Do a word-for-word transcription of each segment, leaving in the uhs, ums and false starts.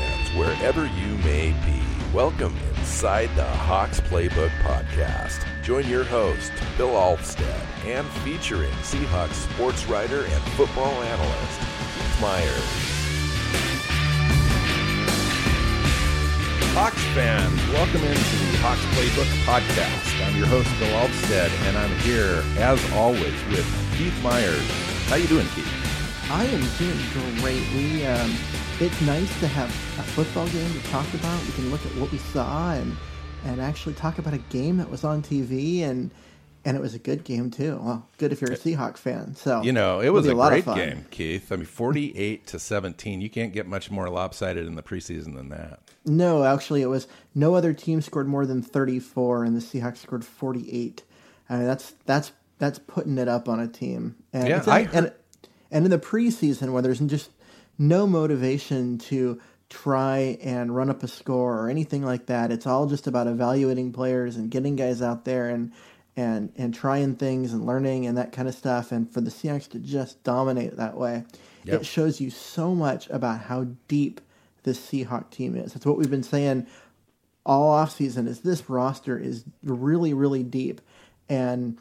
fans, wherever you may be. Welcome inside the Hawks Playbook Podcast. Join your host, Bill Alfstad, and featuring Seahawks sports writer and football analyst, Keith Myers. Hawks fans, welcome into the Hawks Playbook Podcast. I'm your host, Bill Alfstad, and I'm here, as always, with Keith Myers. How you doing, Keith? I am doing great. We, um, it's nice to have a football game to talk about. We can look at what we saw and and actually talk about a game that was on T V, and and it was a good game, too. Well, good if you're a Seahawks fan. So you know, it was a, a great game, Keith. I mean, forty-eight to seventeen, you can't get much more lopsided in the preseason than that. No, actually, it was no other team scored more than thirty-four, and the Seahawks scored forty-eight. I mean, that's that's that's putting it up on a team. And yeah, in, I heard... and, and in the preseason, where there's just no motivation to try and run up a score or anything like that, it's all just about evaluating players and getting guys out there and and and trying things and learning and that kind of stuff. And for the Seahawks to just dominate that way, yep. It shows you so much about how deep this Seahawk team is. That's what we've been saying all offseason, is this roster is really, really deep. And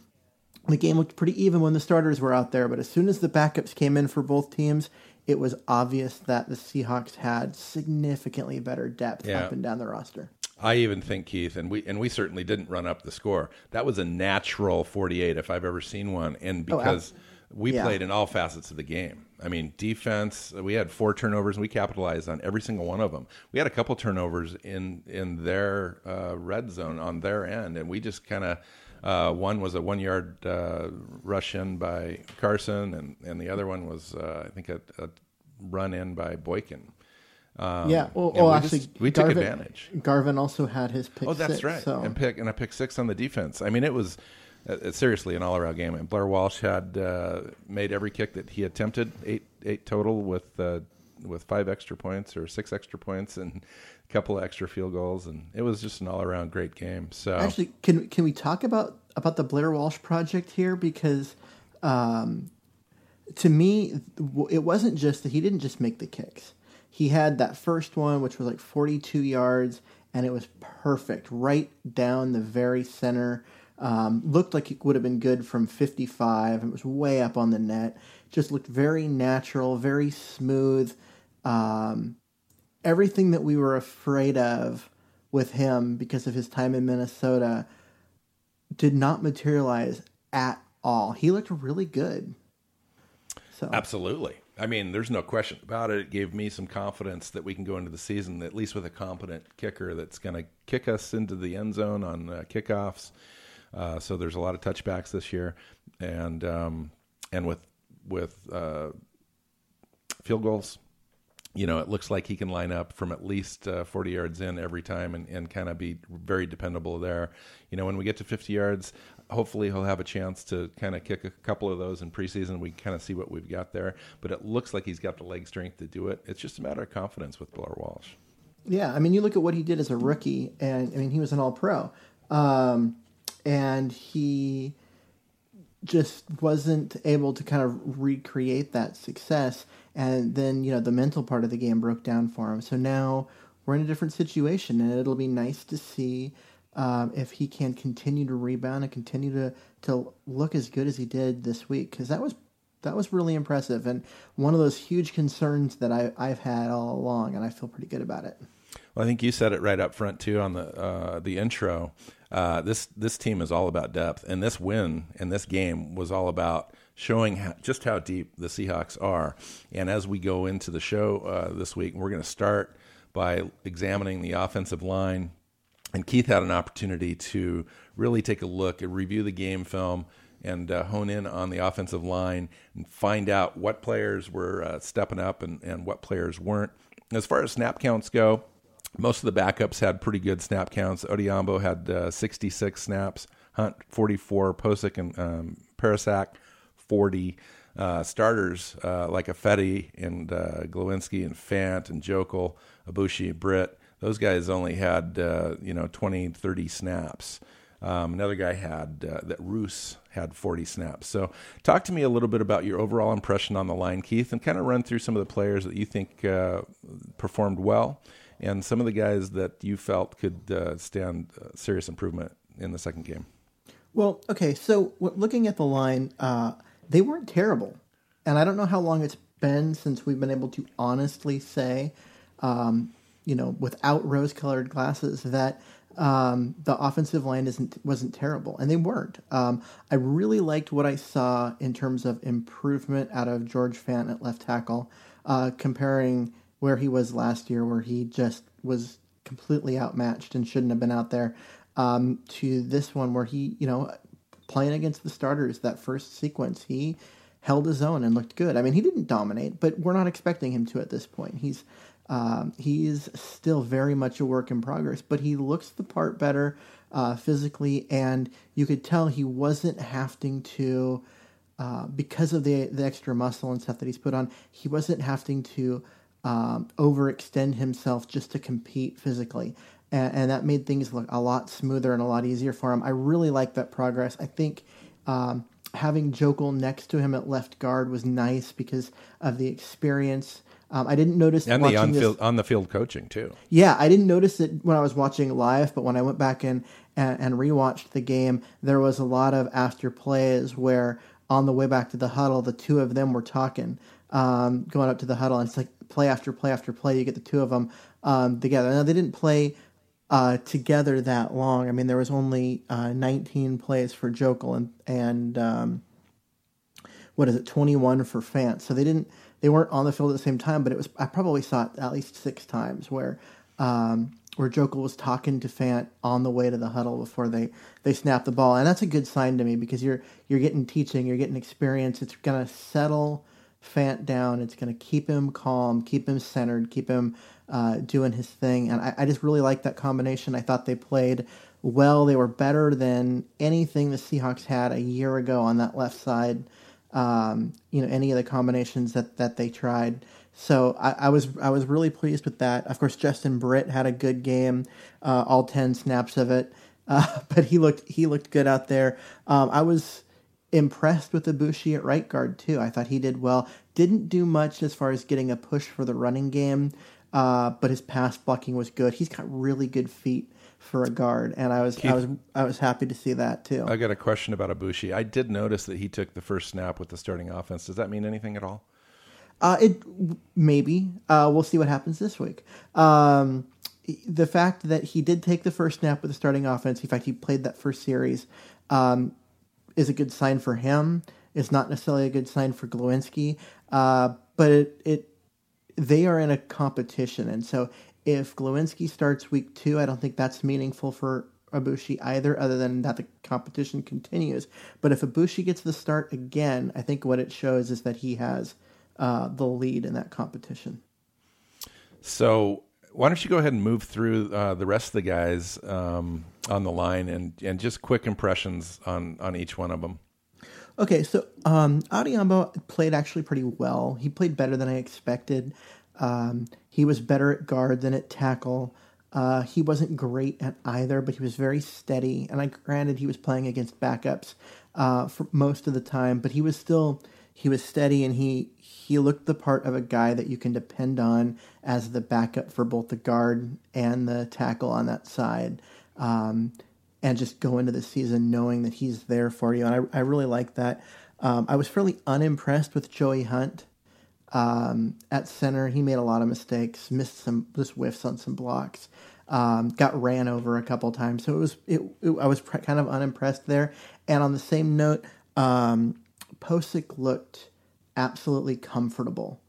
the game looked pretty even when the starters were out there, but as soon as the backups came in for both teams, it was obvious that the Seahawks had significantly better depth yeah. up and down the roster. I even think, Keith, and we and we certainly didn't run up the score. That was a natural forty-eight if I've ever seen one, and because... Oh, We yeah. played in all facets of the game. I mean, defense, we had four turnovers, and we capitalized on every single one of them. We had a couple turnovers in in their uh, red zone on their end, and we just kind of, uh, one was a one-yard uh, rush in by Carson, and, and the other one was, uh, I think, a, a run in by Boykin. Um, yeah, well, well we actually, just, we Garvin, took advantage. Garvin also had his pick six. Oh, that's six, right, so. and, pick, and a pick six on the defense. I mean, it was... It's seriously an all-around game, and Blair Walsh had uh, made every kick that he attempted, eight eight total with uh, with five extra points or six extra points and a couple of extra field goals, and it was just an all-around great game. So actually, can can we talk about, about the Blair Walsh project here? Because um, to me, it wasn't just that he didn't just make the kicks. He had that first one, which was like forty-two yards, and it was perfect, right down the very center. Um, looked like it would have been good from fifty-five. It was way up on the net. Just looked very natural, very smooth. Um, everything that we were afraid of with him because of his time in Minnesota did not materialize at all. He looked really good. So. Absolutely. I mean, there's no question about it. It gave me some confidence that we can go into the season, at least with a competent kicker that's going to kick us into the end zone on uh, kickoffs. Uh, so there's a lot of touchbacks this year, and um, and with with uh, field goals, you know, it looks like he can line up from at least uh, forty yards in every time, and, and kind of be very dependable there. You know, when we get to fifty yards, hopefully he'll have a chance to kind of kick a couple of those in preseason. We kind of see what we've got there, but it looks like he's got the leg strength to do it. It's just a matter of confidence with Blair Walsh. Yeah, I mean, you look at what he did as a rookie, and I mean, he was an All-Pro. Um, And he just wasn't able to kind of recreate that success. And then, you know, the mental part of the game broke down for him. So now we're in a different situation, and it'll be nice to see um, if he can continue to rebound and continue to, to look as good as he did this week, because that was that was really impressive. And one of those huge concerns that I, I've had all along, and I feel pretty good about it. Well, I think you said it right up front, too, on the uh, the intro. Uh, this this team is all about depth, and this win and this game was all about showing how, just how deep the Seahawks are. And as we go into the show uh, this week, we're going to start by examining the offensive line. And Keith had an opportunity to really take a look and review the game film and uh, hone in on the offensive line and find out what players were uh, stepping up and, and what players weren't. As far as snap counts go, most of the backups had pretty good snap counts. Odhiambo had uh, sixty-six snaps, Hunt forty-four, Pocic and um, Parasak forty. Uh, starters uh, like Ifedi and uh, Glowinski and Fant and Joeckel, Aboushi and Britt, those guys only had uh, you know twenty, thirty snaps. Um, another guy had uh, that Roos had forty snaps. So talk to me a little bit about your overall impression on the line, Keith, and kind of run through some of the players that you think uh, performed well and some of the guys that you felt could uh, stand uh, serious improvement in the second game. Well, okay, so looking at the line, uh, they weren't terrible. And I don't know how long it's been since we've been able to honestly say, um, you know, without rose-colored glasses, that um, the offensive line isn't wasn't terrible. And they weren't. Um, I really liked what I saw in terms of improvement out of George Fant at left tackle, uh, comparing where he was last year, where he just was completely outmatched and shouldn't have been out there, um, to this one where he, you know, playing against the starters, that first sequence, he held his own and looked good. I mean, he didn't dominate, but we're not expecting him to at this point. He's um, he is still very much a work in progress, but he looks the part better uh, physically, and you could tell he wasn't having to, uh, because of the the extra muscle and stuff that he's put on, he wasn't having to Um, overextend himself just to compete physically. And, and that made things look a lot smoother and a lot easier for him. I really like that progress. I think um, having Joeckel next to him at left guard was nice because of the experience. Um, I didn't notice and the on, this, field, on the field coaching too. Yeah, I didn't notice it when I was watching live, but when I went back in and, and rewatched the game, there was a lot of after plays where on the way back to the huddle, the two of them were talking, um, going up to the huddle, and it's like, play after play after play, you get the two of them um, together. Now, they didn't play uh, together that long. I mean, there was only uh, nineteen plays for Joeckel and, and um, what is it, twenty-one for Fant. So they didn't, they weren't on the field at the same time, but it was, I probably saw it at least six times where um, where Joeckel was talking to Fant on the way to the huddle before they, they snapped the ball. And that's a good sign to me because you're you're getting teaching, you're getting experience. It's going to settle Fant down. It's going to keep him calm, keep him centered, keep him uh, doing his thing. And I, I just really like that combination. I thought they played well. They were better than anything the Seahawks had a year ago on that left side. Um, you know, any of the combinations that, that they tried. So I, I was I was really pleased with that. Of course, Justin Britt had a good game, uh, all ten snaps of it. Uh, but he looked he looked good out there. Um, I was impressed with Aboushi at right guard too. I thought he did well. Didn't do much as far as getting a push for the running game, uh, but his pass blocking was good. He's got really good feet for a guard, and I was Keith, I was I was happy to see that too. I got a question about Aboushi. I did notice that he took the first snap with the starting offense. Does that mean anything at all? Uh, it maybe. Uh, we'll see what happens this week. Um, the fact that he did take the first snap with the starting offense. In fact, he played that first series. Um, is a good sign for him. It's not necessarily a good sign for Glowinski, uh, but it, it they are in a competition. And so if Glowinski starts week two, I don't think that's meaningful for Aboushi either, other than that the competition continues. But if Aboushi gets the start again, I think what it shows is that he has uh, the lead in that competition. So why don't you go ahead and move through uh, the rest of the guys um, on the line and, and just quick impressions on, on each one of them. Okay, so um, Adeyembo played actually pretty well. He played better than I expected. Um, he was better at guard than at tackle. Uh, he wasn't great at either, but he was very steady. And I granted he was playing against backups uh, for most of the time, but he was still he was steady and he. He looked the part of a guy that you can depend on as the backup for both the guard and the tackle on that side, um, and just go into the season knowing that he's there for you. And I, I really like that. Um, I was fairly unimpressed with Joey Hunt um, at center. He made a lot of mistakes, missed some just whiffs on some blocks, um, got ran over a couple times. So it was it, it, I was pre- kind of unimpressed there. And on the same note, um, Pocic looked absolutely comfortable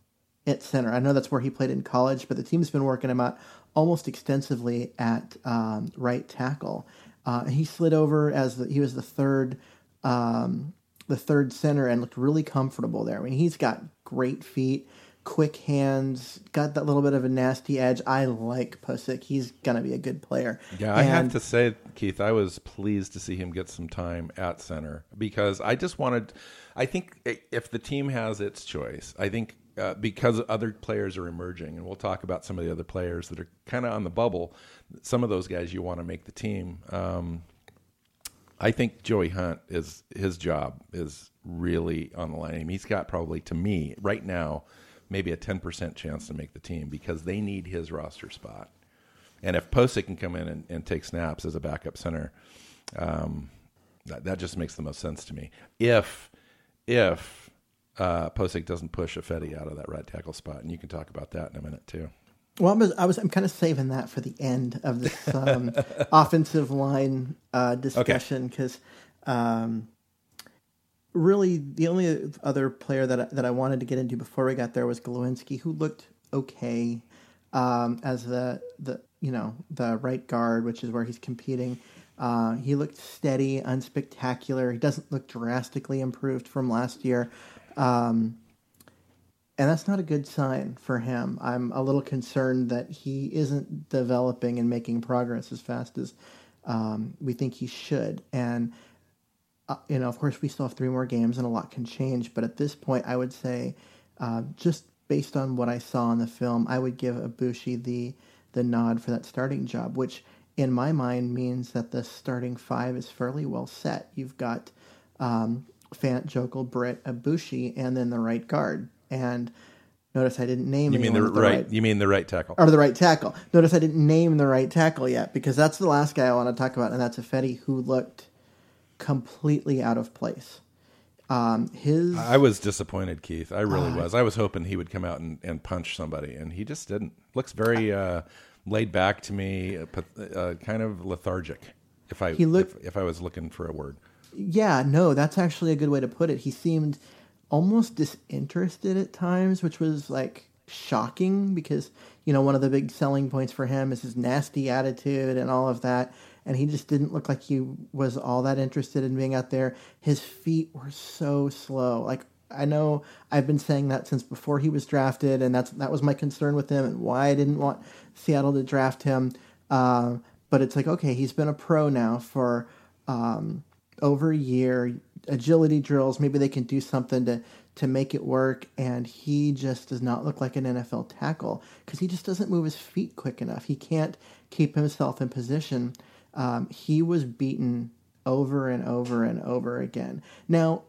at center. I know that's where he played in college, but the team's been working him out almost extensively at um, right tackle. Uh, he slid over as the, he was the third, um, the third center, and looked really comfortable there. I mean, he's got great feet, quick hands, got that little bit of a nasty edge. I like Pocic. He's gonna be a good player. Yeah, I and, have to say, Keith, I was pleased to see him get some time at center because I just wanted. I think if the team has its choice, I think uh, because other players are emerging, and we'll talk about some of the other players that are kind of on the bubble, some of those guys you want to make the team. Um, I think Joey Hunt, is his job is really on the line. I mean, he's got probably, to me, right now, maybe a ten percent chance to make the team because they need his roster spot. And if Pocic can come in and, and take snaps as a backup center, um, that, that just makes the most sense to me. If if uh, Pocic doesn't push Ifedi out of that right tackle spot, and you can talk about that in a minute too. Well, I was, I was I'm kind of saving that for the end of this um, offensive line uh, discussion because okay. um, really the only other player that I, that I wanted to get into before we got there was Glowinski, who looked okay. Um, as the, the you know the right guard, which is where he's competing. Uh, he looked steady, unspectacular. He doesn't look drastically improved from last year, um, and that's not a good sign for him. I'm a little concerned that he isn't developing and making progress as fast as um, we think he should. And uh, you know, of course, we still have three more games, and a lot can change. But at this point, I would say uh, just. Based on what I saw in the film, I would give Aboushi the the nod for that starting job, which in my mind means that the starting five is fairly well set. You've got um, Fant, Joeckel, Britt, Aboushi, and then the right guard. And notice I didn't name you mean the, the right, right. You mean the right tackle or the right tackle? Notice I didn't name the right tackle yet because that's the last guy I want to talk about, and that's Ifedi, who looked completely out of place. Um, his I was disappointed, Keith. I really uh, was. I was hoping he would come out and, and punch somebody, and he just didn't. Looks very uh, laid back to me, uh, uh, kind of lethargic, if I looked, if, if I was looking for a word. Yeah, no, that's actually a good way to put it. He seemed almost disinterested at times, which was like shocking because, you know, one of the big selling points for him is his nasty attitude and all of that. And he just didn't look like he was all that interested in being out there. His feet were so slow. Like, I know I've been saying that since before he was drafted, and that's that was my concern with him and why I didn't want Seattle to draft him. Uh, but it's like, okay, he's been a pro now for um, over a year. Agility drills, maybe they can do something to, to make it work. And he just does not look like an N F L tackle because he just doesn't move his feet quick enough. He can't keep himself in position. Um, he was beaten over and over and over again. Now,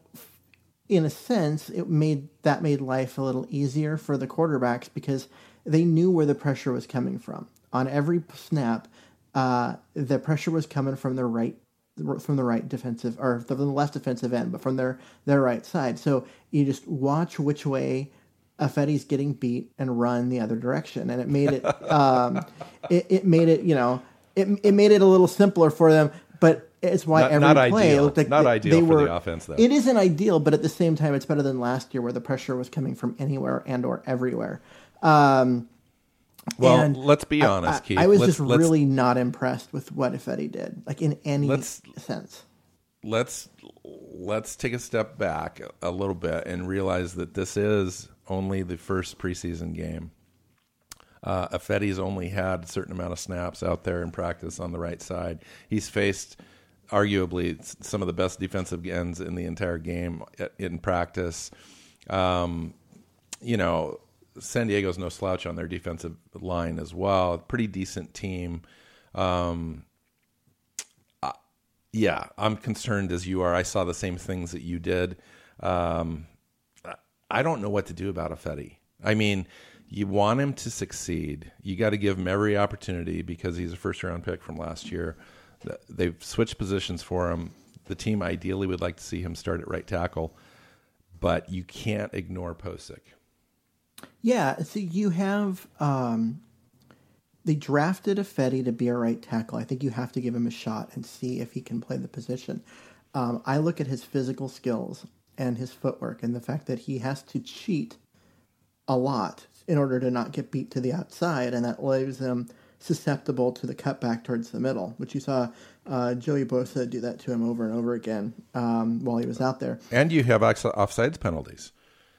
in a sense, it made that made life a little easier for the quarterbacks because they knew where the pressure was coming from. On every snap, uh, the pressure was coming from the right from the right defensive or from the left defensive end, but from their their right side. So you just watch which way Ifedi's getting beat and run the other direction, and it made it um, it, it made it you know. It it made it a little simpler for them, but it's why not, every not play ideal. It looked like not they, ideal they for were, the offense. Though it isn't ideal, but at the same time, it's better than last year where the pressure was coming from anywhere and or everywhere. Um, well, let's be honest, I, I, Keith. I was let's, just let's, really not impressed with what Ifedi did, like in any let's, sense. Let's let's take a step back a little bit and realize that this is only the first preseason game. Uh, Ifedi's only had a certain amount of snaps out there in practice on the right side. He's faced arguably some of the best defensive ends in the entire game in practice. Um, you know, San Diego's no slouch on their defensive line as well. Pretty decent team. Um, uh, yeah, I'm concerned as you are. I saw the same things that you did. Um, I don't know what to do about Ifedi. I mean... You want him to succeed. You got to give him every opportunity because he's a first-round pick from last year. They've switched positions for him. The team ideally would like to see him start at right tackle, but you can't ignore Pocic. Yeah, so you have um, they drafted Ifedi to be a right tackle. I think you have to give him a shot and see if he can play the position. Um, I look at his physical skills and his footwork and the fact that he has to cheat a lot in order to not get beat to the outside, and that leaves them susceptible to the cutback towards the middle, which you saw uh, Joey Bosa do that to him over and over again um, while he was out there. And you have offsides penalties.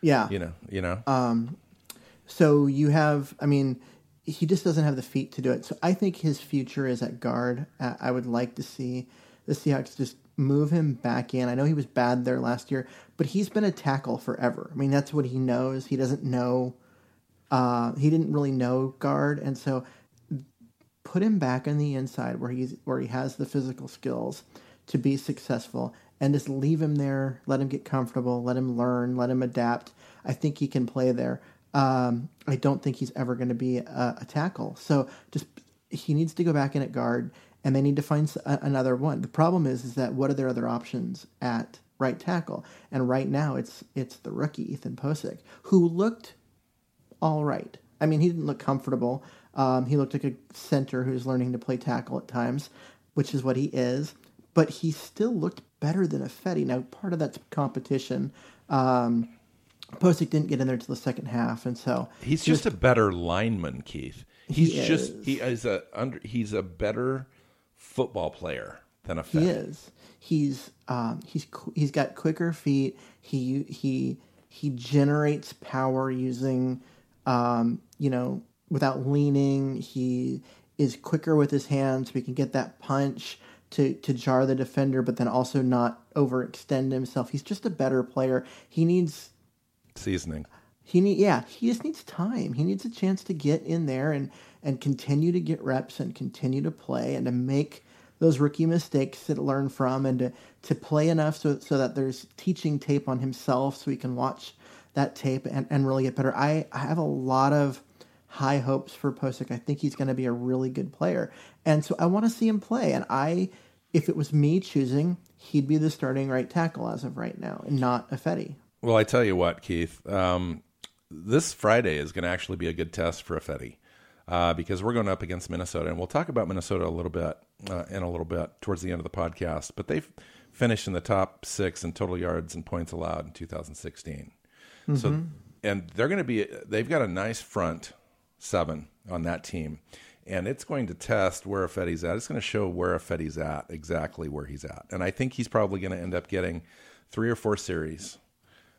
Yeah. You know, you know. Um, so you have, I mean, he just doesn't have the feet to do it. So I think his future is at guard. Uh, I would like to see the Seahawks just move him back in. I know he was bad there last year, but he's been a tackle forever. I mean, that's what he knows. He doesn't know... Uh, he didn't really know guard, and so put him back on the inside where he's where he has the physical skills to be successful, and just leave him there, let him get comfortable, let him learn, let him adapt. I think he can play there. Um, I don't think he's ever going to be a, a tackle. So just he needs to go back in at guard, and they need to find a, another one. The problem is, is that what are their other options at right tackle? And right now it's it's the rookie, Ethan Pocic, who looked all right. I mean, he didn't look comfortable. Um, he looked like a center who's learning to play tackle at times, which is what he is. But he still looked better than Ifedi. Now, part of that's competition. Um, Pocic didn't get in there until the second half, and so he's he just was, a better lineman, Keith. He's he just is. he is a under, he's a better football player than Ifedi. He is. He's um, he's he's got quicker feet. He he he generates power using um, you know. without leaning. He is quicker with his hands. So he can get that punch to, to jar the defender, but then also not overextend himself. He's just a better player. He needs seasoning. He need, yeah, he just needs time. He needs a chance to get in there and, and continue to get reps and continue to play and to make those rookie mistakes to learn from and to, to play enough so, so that there's teaching tape on himself so he can watch that tape and, and really get better. I, I have a lot of high hopes for Pocic. I think he's going to be a really good player. And so I want to see him play. And I, if it was me choosing, he'd be the starting right tackle as of right now, and not Ifedi. Well, I tell you what, Keith, um, this Friday is going to actually be a good test for Ifedi uh, because we're going up against Minnesota. And we'll talk about Minnesota a little bit uh, in a little bit towards the end of the podcast. But they've finished in the top six in total yards and points allowed in two thousand sixteen. Mm-hmm. So, and they're going to be, they've got a nice front seven on that team, and it's going to test where Ifedi's at. It's going to show where Ifedi's at, exactly where he's at. And I think he's probably going to end up getting three or four series.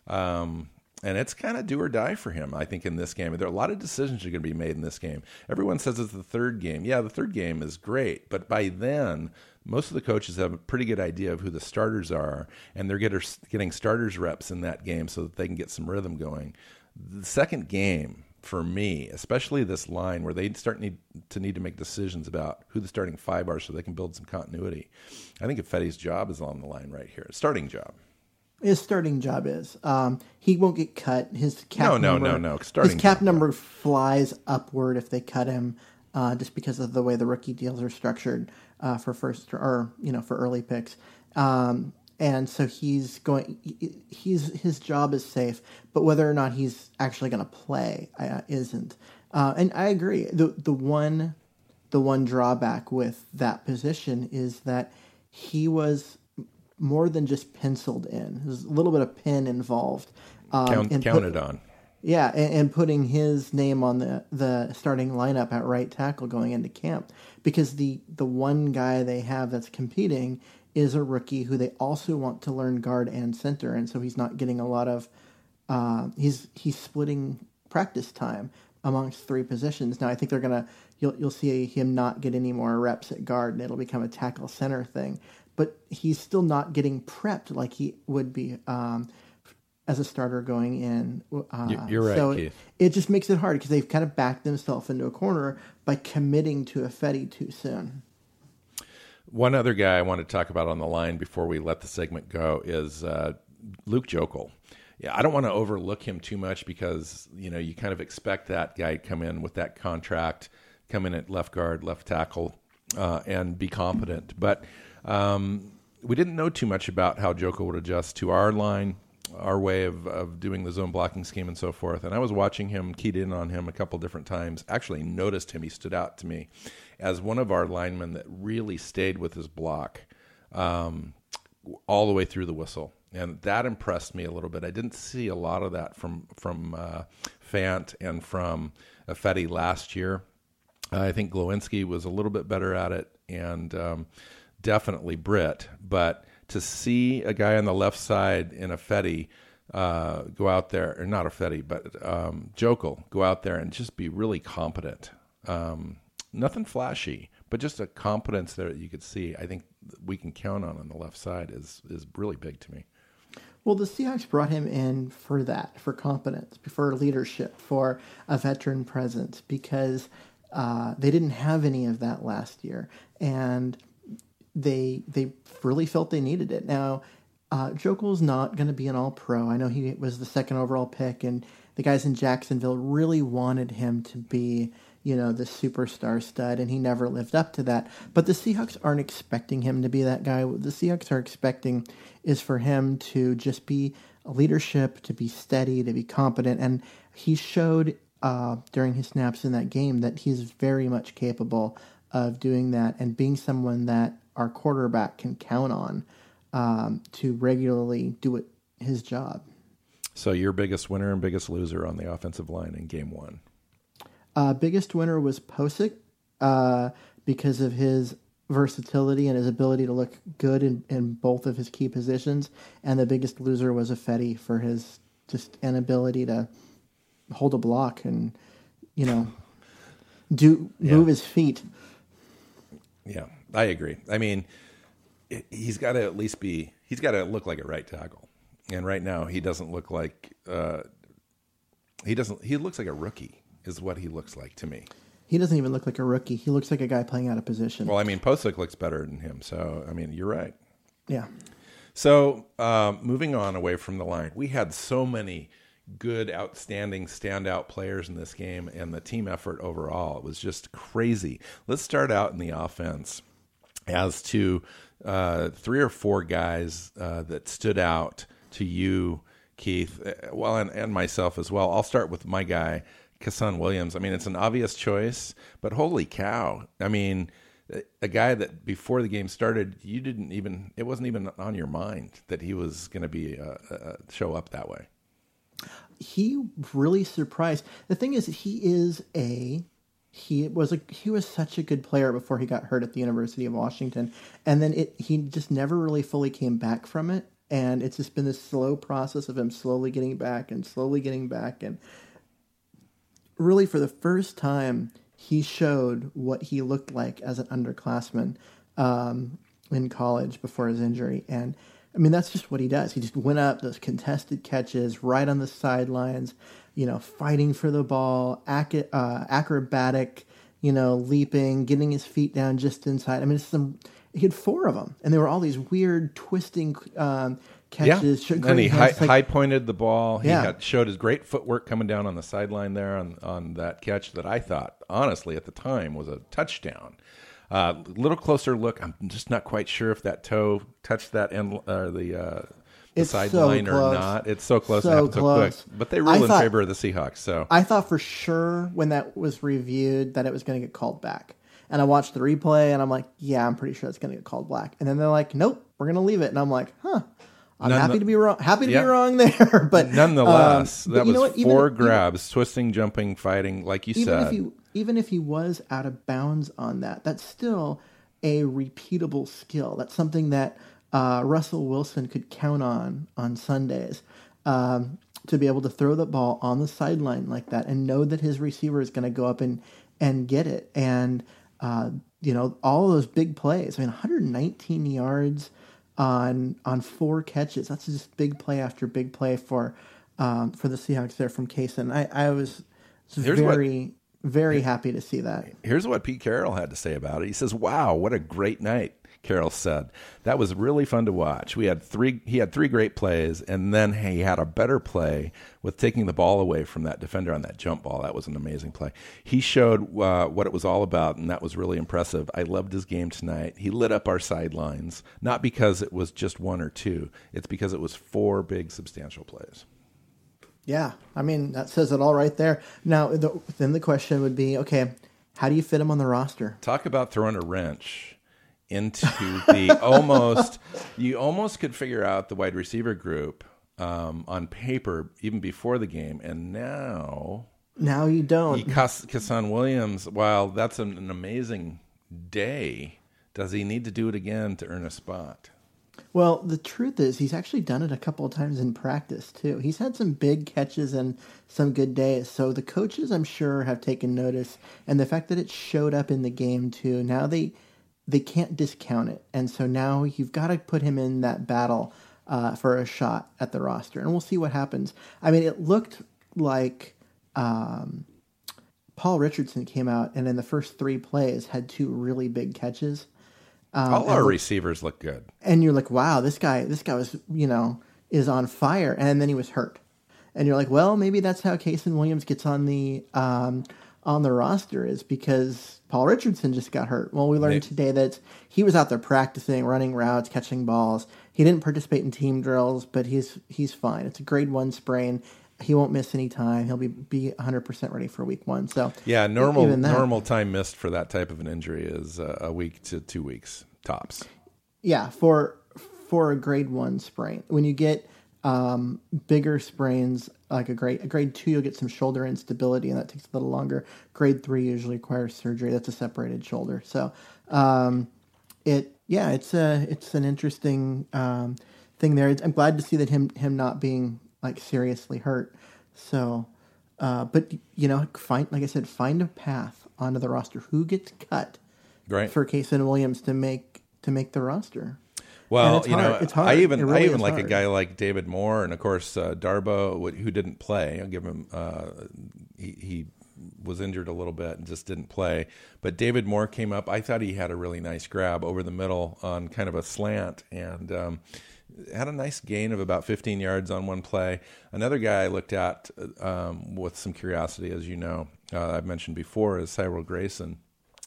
Um, and it's kind of do or die for him, I think, in this game. There are a lot of decisions that are going to be made in this game. Everyone says it's the third game. Yeah, the third game is great, but by then, most of the coaches have a pretty good idea of who the starters are, and they're getting starters reps in that game so that they can get some rhythm going. The second game, for me, especially this line where they start need to need to make decisions about who the starting five are so they can build some continuity. I think Ifedi's job is on the line right here. Starting job. His starting job is. Um, he won't get cut. His cap no, no, number, no, no. Starting his cap job. number flies upward if they cut him uh, just because of the way the rookie deals are structured uh, for first or, you know, for early picks. Um, And so he's going. He's his job is safe, but whether or not he's actually going to play uh, isn't. Uh, and I agree. the the one The one drawback with that position is that he was more than just penciled in. There's a little bit of pen involved. Um, Count, and counted put, on. Yeah, and, and putting his name on the the starting lineup at right tackle going into camp, because the the one guy they have that's competing is a rookie who they also want to learn guard and center, and so he's not getting a lot of uh, he's he's splitting practice time amongst three positions. Now I think they're gonna you'll you'll see him not get any more reps at guard, and it'll become a tackle center thing. But he's still not getting prepped like he would be um, as a starter going in. Uh, You're right. So Keith. It, it just makes it hard because they've kind of backed themselves into a corner by committing to Ifedi too soon. One other guy I want to talk about on the line before we let the segment go is uh, Luke Joeckel. Yeah, I don't want to overlook him too much because, you know, you kind of expect that guy to come in with that contract, come in at left guard, left tackle, uh, and be competent. But um, we didn't know too much about how Joeckel would adjust to our line, our way of, of doing the zone blocking scheme and so forth. And I was watching him, keyed in on him a couple different times, actually noticed him. He stood out to me as one of our linemen that really stayed with his block um, all the way through the whistle. And that impressed me a little bit. I didn't see a lot of that from from uh, Fant and from Ifedi last year. Uh, I think Glowinski was a little bit better at it, and um, definitely Britt. But to see a guy on the left side in Ifedi uh, go out there, or not Ifedi, but um, Joeckel go out there and just be really competent. Um, nothing flashy, but just a competence there that you could see. I think we can count on on the left side is is really big to me. Well, the Seahawks brought him in for that, for competence, for leadership, for a veteran presence, because uh, they didn't have any of that last year. And they they really felt they needed it. Now, uh, Joeckel's not going to be an all-pro. I know he was the second overall pick, and the guys in Jacksonville really wanted him to be, you know, the superstar stud, and he never lived up to that. But the Seahawks aren't expecting him to be that guy. What the Seahawks are expecting is for him to just be leadership, to be steady, to be competent. And he showed uh, during his snaps in that game that he's very much capable of doing that and being someone that our quarterback can count on um, to regularly do it, his job. So your biggest winner and biggest loser on the offensive line in game one? Uh, biggest winner was Pocic uh, because of his versatility and his ability to look good in, in both of his key positions. And the biggest loser was Ifedi for his just inability to hold a block and, you know, do yeah. move his feet. Yeah, I agree. I mean, he's got to at least be, he's got to look like a right tackle. And right now he doesn't look like, uh, he doesn't, he looks like a rookie. Is what he looks like to me. He doesn't even look like a rookie. He looks like a guy playing out of position. Well, I mean, Pocic looks better than him. So, I mean, you're right. Yeah. So, um, moving on away from the line, we had so many good, outstanding, standout players in this game, and the team effort overall, it was just crazy. Let's start out in the offense as to uh, three or four guys uh, that stood out to you, Keith, well, and, and myself as well. I'll start with my guy, Kasen Williams. I mean, it's an obvious choice, but holy cow. I mean, a guy that before the game started, you didn't even, it wasn't even on your mind that he was going to be uh, uh, show up that way. He really surprised. The thing is, he is a, he was a, he was such a good player before he got hurt at the University of Washington. And then it, he just never really fully came back from it. And it's just been this slow process of him slowly getting back and slowly getting back and, really, for the first time, he showed what he looked like as an underclassman um, in college before his injury. And, I mean, that's just what he does. He just went up, those contested catches, right on the sidelines, you know, fighting for the ball, ac- uh, acrobatic, you know, leaping, getting his feet down just inside. I mean, it's some, he had four of them, and there were all these weird twisting um catches, yeah. And he high, like, high pointed the ball. He yeah. got, showed his great footwork coming down on the sideline there on, on that catch that I thought, honestly, at the time was a touchdown. A uh, little closer look. I'm just not quite sure if that toe touched that end or the, uh, the sideline so or not. It's so close. So, it close. so quick. But they ruled in favor of the Seahawks. So I thought for sure when that was reviewed that it was going to get called back. And I watched the replay and I'm like, yeah, I'm pretty sure it's going to get called back. And then they're like, nope, we're going to leave it. And I'm like, huh. I'm None, happy to be wrong. Happy to yeah. be wrong there, but nonetheless, um, but that you know was what? four even, grabs, even, twisting, jumping, fighting, like you even said. If he, even if he was out of bounds on that, that's still a repeatable skill. That's something that uh, Russell Wilson could count on on Sundays um, to be able to throw the ball on the sideline like that and know that his receiver is going to go up and and get it. And uh, you know, all those big plays. I mean, one hundred nineteen yards. on on four catches. That's just big play after big play for um, for the Seahawks there from Kasen. I, I was here's very, what, very happy to see that. Here's what Pete Carroll had to say about it. He says, wow, what a great night, Carroll said. That was really fun to watch. We had three. He had three great plays, and then he had a better play with taking the ball away from that defender on that jump ball. That was an amazing play. He showed uh, what it was all about, and that was really impressive. I loved his game tonight. He lit up our sidelines, not because it was just one or two. It's because it was four big, substantial plays. Yeah, I mean, that says it all right there. Now, the, then the question would be, okay, how do you fit him on the roster? Talk about throwing a wrench into the almost, you almost could figure out the wide receiver group um, on paper even before the game. And now... Now you don't. Kasen Williams, while that's an, an amazing day, does he need to do it again to earn a spot? Well, the truth is he's actually done it a couple of times in practice, too. He's had some big catches and some good days. So the coaches, I'm sure, have taken notice. And the fact that it showed up in the game, too, now they they can't discount it. And so now you've got to put him in that battle uh, for a shot at the roster. And we'll see what happens. I mean, it looked like um, Paul Richardson came out and in the first three plays had two really big catches. Um, All our like, receivers look good. And you're like, wow, this guy, this guy was, you know, is on fire. And then he was hurt. And you're like, well, maybe that's how Kasen Williams gets on the um, on the roster, is because Paul Richardson just got hurt. Well, we learned they, today that he was out there practicing, running routes, catching balls. He didn't participate in team drills, but he's he's fine. It's a grade one sprain. He won't miss any time. He'll be, be one hundred percent ready for week one. So yeah, normal that, normal time missed for that type of an injury is uh, a week to two weeks tops. Yeah, for for a grade one sprain. When you get Um, bigger sprains, like a grade, a grade two, you'll get some shoulder instability, and that takes a little longer. Grade three usually requires surgery. That's a separated shoulder. So, um, it, yeah, it's a, it's an interesting, um, thing there. It's, I'm glad to see that him, him not being like seriously hurt. So, uh, but you know, find, like I said, find a path onto the roster. Who gets cut right for Kasen Williams to make, to make the roster? Well, you know, I even really I even like hard. a guy like David Moore, and of course uh, Darboh, who didn't play. I'll give him uh, he, he was injured a little bit and just didn't play. But David Moore came up. I thought he had a really nice grab over the middle on kind of a slant, and um, had a nice gain of about fifteen yards on one play. Another guy I looked at um, with some curiosity, as you know, uh, I've mentioned before, is Cyril Grayson.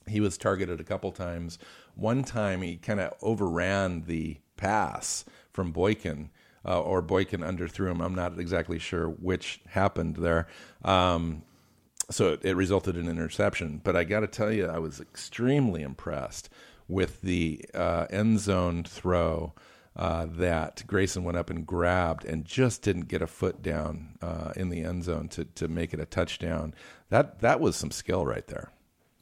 He was targeted a couple times. One time he kind of overran the pass from Boykin, uh, or Boykin underthrew him. I'm not exactly sure which happened there. Um, so it, it resulted in interception. But I got to tell you, I was extremely impressed with the uh, end zone throw uh, that Grayson went up and grabbed, and just didn't get a foot down uh, in the end zone to to make it a touchdown. That that was some skill right there.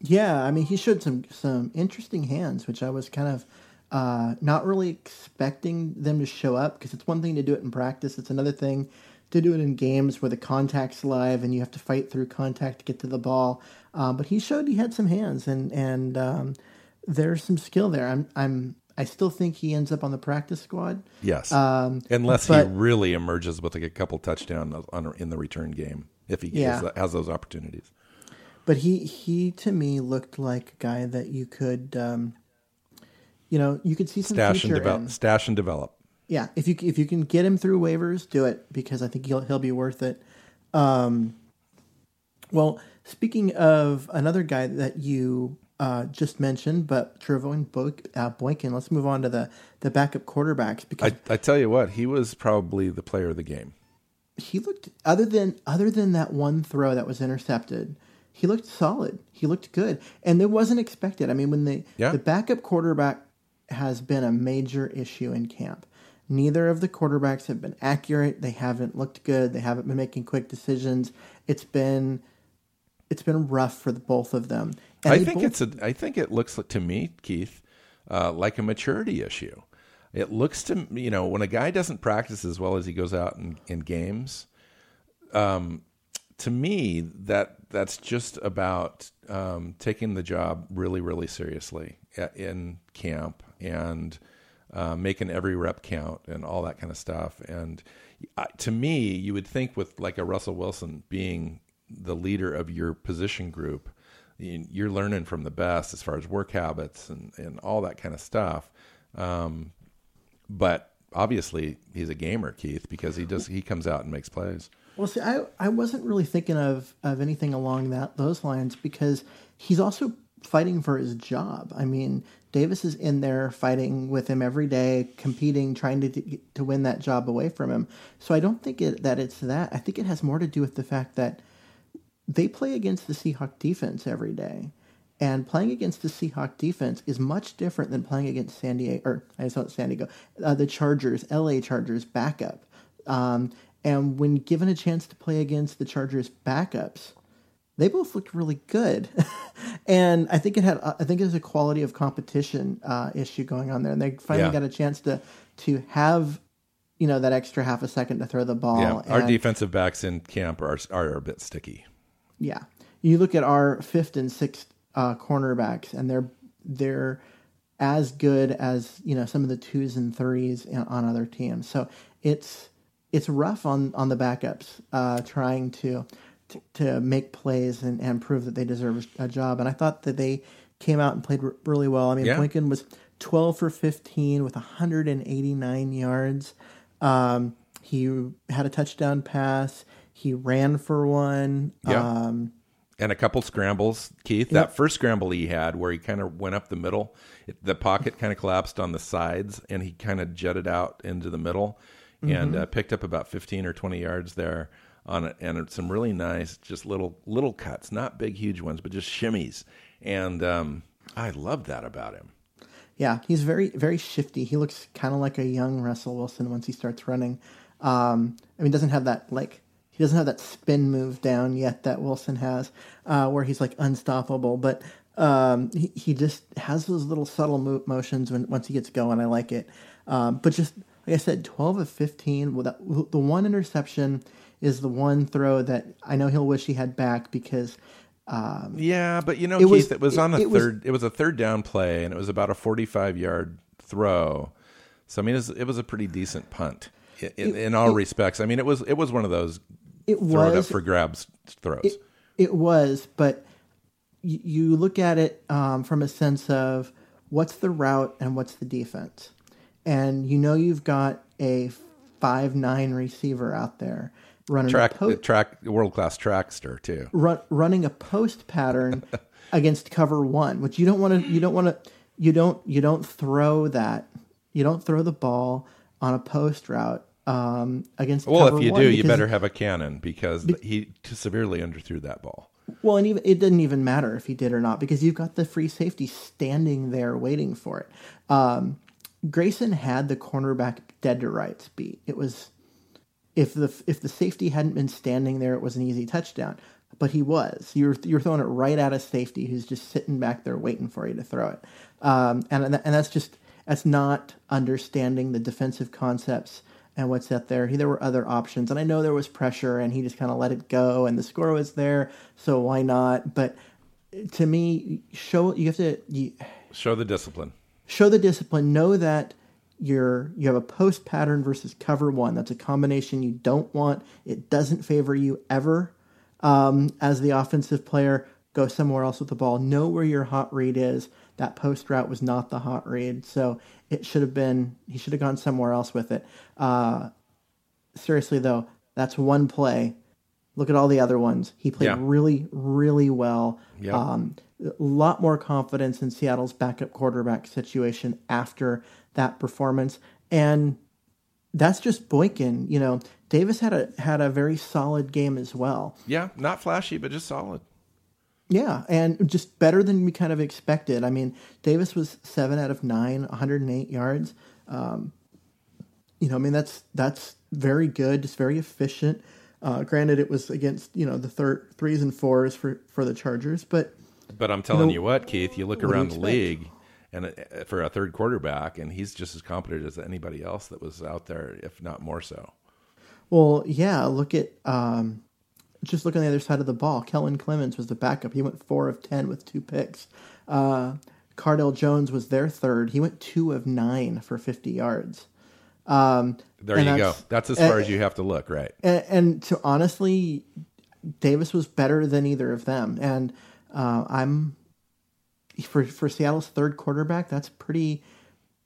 Yeah, I mean, he showed some some interesting hands, which I was kind of uh, not really expecting them to show up, because it's one thing to do it in practice. It's another thing to do it in games where the contact's live and you have to fight through contact to get to the ball. Uh, but he showed he had some hands, and and um, there's some skill there. I'm I'm I still think he ends up on the practice squad. Yes, um, unless but, he really emerges with like a couple touchdowns on in the return game, if he yeah. has, has those opportunities. But he, he, to me, looked like a guy that you could, um, you know, you could see some stash future and develop, in. Stash and develop. Yeah, if you if you can get him through waivers, do it, because I think he'll he'll be worth it. Um, well, speaking of another guy that you uh, just mentioned, but Trevone Boy- uh, Boykin, let's move on to the, the backup quarterbacks. Because I, I tell you what, he was probably the player of the game. He looked, other than other than that one throw that was intercepted, he looked solid. He looked good. And it wasn't expected. I mean, when the, yeah. the backup quarterback has been a major issue in camp. Neither of the quarterbacks have been accurate. They haven't looked good. They haven't been making quick decisions. It's been it's been rough for the, both of them. And I think both, it's a, I think it looks like, to me, Keith, uh, like a maturity issue. It looks to me, you know, when a guy doesn't practice as well as he goes out in, in games, um, to me, that that's just about um, taking the job really, really seriously at, in camp, and uh, making every rep count and all that kind of stuff. And uh, to me, you would think with like a Russell Wilson being the leader of your position group, you're learning from the best as far as work habits and, and all that kind of stuff. Um, but obviously, he's a gamer, Keith, because he does he comes out and makes plays. Well, see, I, I wasn't really thinking of, of anything along that those lines, because he's also fighting for his job. I mean, Davis is in there fighting with him every day, competing, trying to to win that job away from him. So I don't think it, that it's that. I think it has more to do with the fact that they play against the Seahawks defense every day. And playing against the Seahawks defense is much different than playing against San Diego, or I saw San Diego, uh, the Chargers, L A Chargers backup. Um And when given a chance to play against the Chargers' backups, they both looked really good. And I think it had, I think it was a quality of competition uh, issue going on there. And they finally yeah. got a chance to to have, you know, that extra half a second to throw the ball. Yeah. Our and, defensive backs in camp are are a bit sticky. Yeah, you look at our fifth and sixth uh, cornerbacks, and they're they're as good as, you know, some of the twos and threes on other teams. So it's. It's rough on, on the backups uh, trying to, to to make plays and, and prove that they deserve a job. And I thought that they came out and played r- really well. I mean, yeah. Boykin was twelve for fifteen with one hundred eighty-nine yards. Um, he had a touchdown pass. He ran for one. Yeah. Um, and a couple scrambles, Keith. That yep. first scramble he had where he kind of went up the middle, it, the pocket kind of collapsed on the sides, and he kind of jutted out into the middle mm-hmm. and uh, picked up about fifteen or twenty yards there on it, and some really nice just little little cuts, not big, huge ones, but just shimmies. And um, I love that about him. Yeah, he's very, very shifty. He looks kind of like a young Russell Wilson once he starts running. Um, I mean, doesn't have that, like, he doesn't have that spin move down yet that Wilson has, uh, where he's like unstoppable. But um, he, he just has those little subtle move motions when once he gets going. I like it. Um, but just like I said, twelve of fifteen. Well, that, the one interception is the one throw that I know he'll wish he had back because. Um, yeah, but you know, it Keith, was, it was on a it, it third. Was, it was a third down play, and it was about a forty-five yard throw. So I mean, it was, it was a pretty decent punt in, it, in all it, respects. I mean, it was it was one of those. It throw was it up for grabs throws. It, it was, but you, you look at it um, from a sense of what's the route and what's the defense, and you know you've got a five nine receiver out there running track, a po- track world class trackster too, run, running a post pattern against cover one, which you don't want to. You don't want to. You don't. You don't throw that. You don't throw the ball on a post route. Um, against well, cover if you one do, you better have a cannon because be, he severely underthrew that ball. Well, and even it didn't even matter if he did or not because you've got the free safety standing there waiting for it. Um, Grayson had the cornerback dead to rights beat. It was if the if the safety hadn't been standing there, it was an easy touchdown. But he was you're you're throwing it right at a safety who's just sitting back there waiting for you to throw it. Um, and and that's just that's not understanding the defensive concepts. And what's up there? There were other options. And I know there was pressure and he just kind of let it go and the score was there. So why not? But to me, show you have to you, show the discipline, show the discipline, know that you're, you have a post pattern versus cover one. That's a combination you don't want. It doesn't favor you ever. Um, as the offensive player, go somewhere else with the ball, know where your hot read is. That post route was not the hot read. So it should have been, he should have gone somewhere else with it. Uh, seriously, though, that's one play. Look at all the other ones. He played yeah. really, really well. Yeah. Um, a lot more confidence in Seattle's backup quarterback situation after that performance. And that's just Boykin. You know, Davis had a, had a very solid game as well. Yeah, not flashy, but just solid. Yeah, and just better than we kind of expected. I mean, Davis was seven out of nine, one hundred eight yards. Um, you know, I mean, that's that's very good. Just very efficient. Uh, granted, it was against, you know, the thir- threes and fours for, for the Chargers. But but I'm telling you, know, you what, Keith, you look around the league and uh, for a third quarterback, and he's just as competent as anybody else that was out there, if not more so. Well, yeah, look at... Um, Just look on the other side of the ball. Kellen Clemens was the backup. He went four of ten with two picks. Uh, Cardale Jones was their third. He went two of nine for fifty yards. Um, there you go. That's as far and, as you have to look, right? And, and to honestly, Davis was better than either of them. And uh, I'm for for Seattle's third quarterback. That's pretty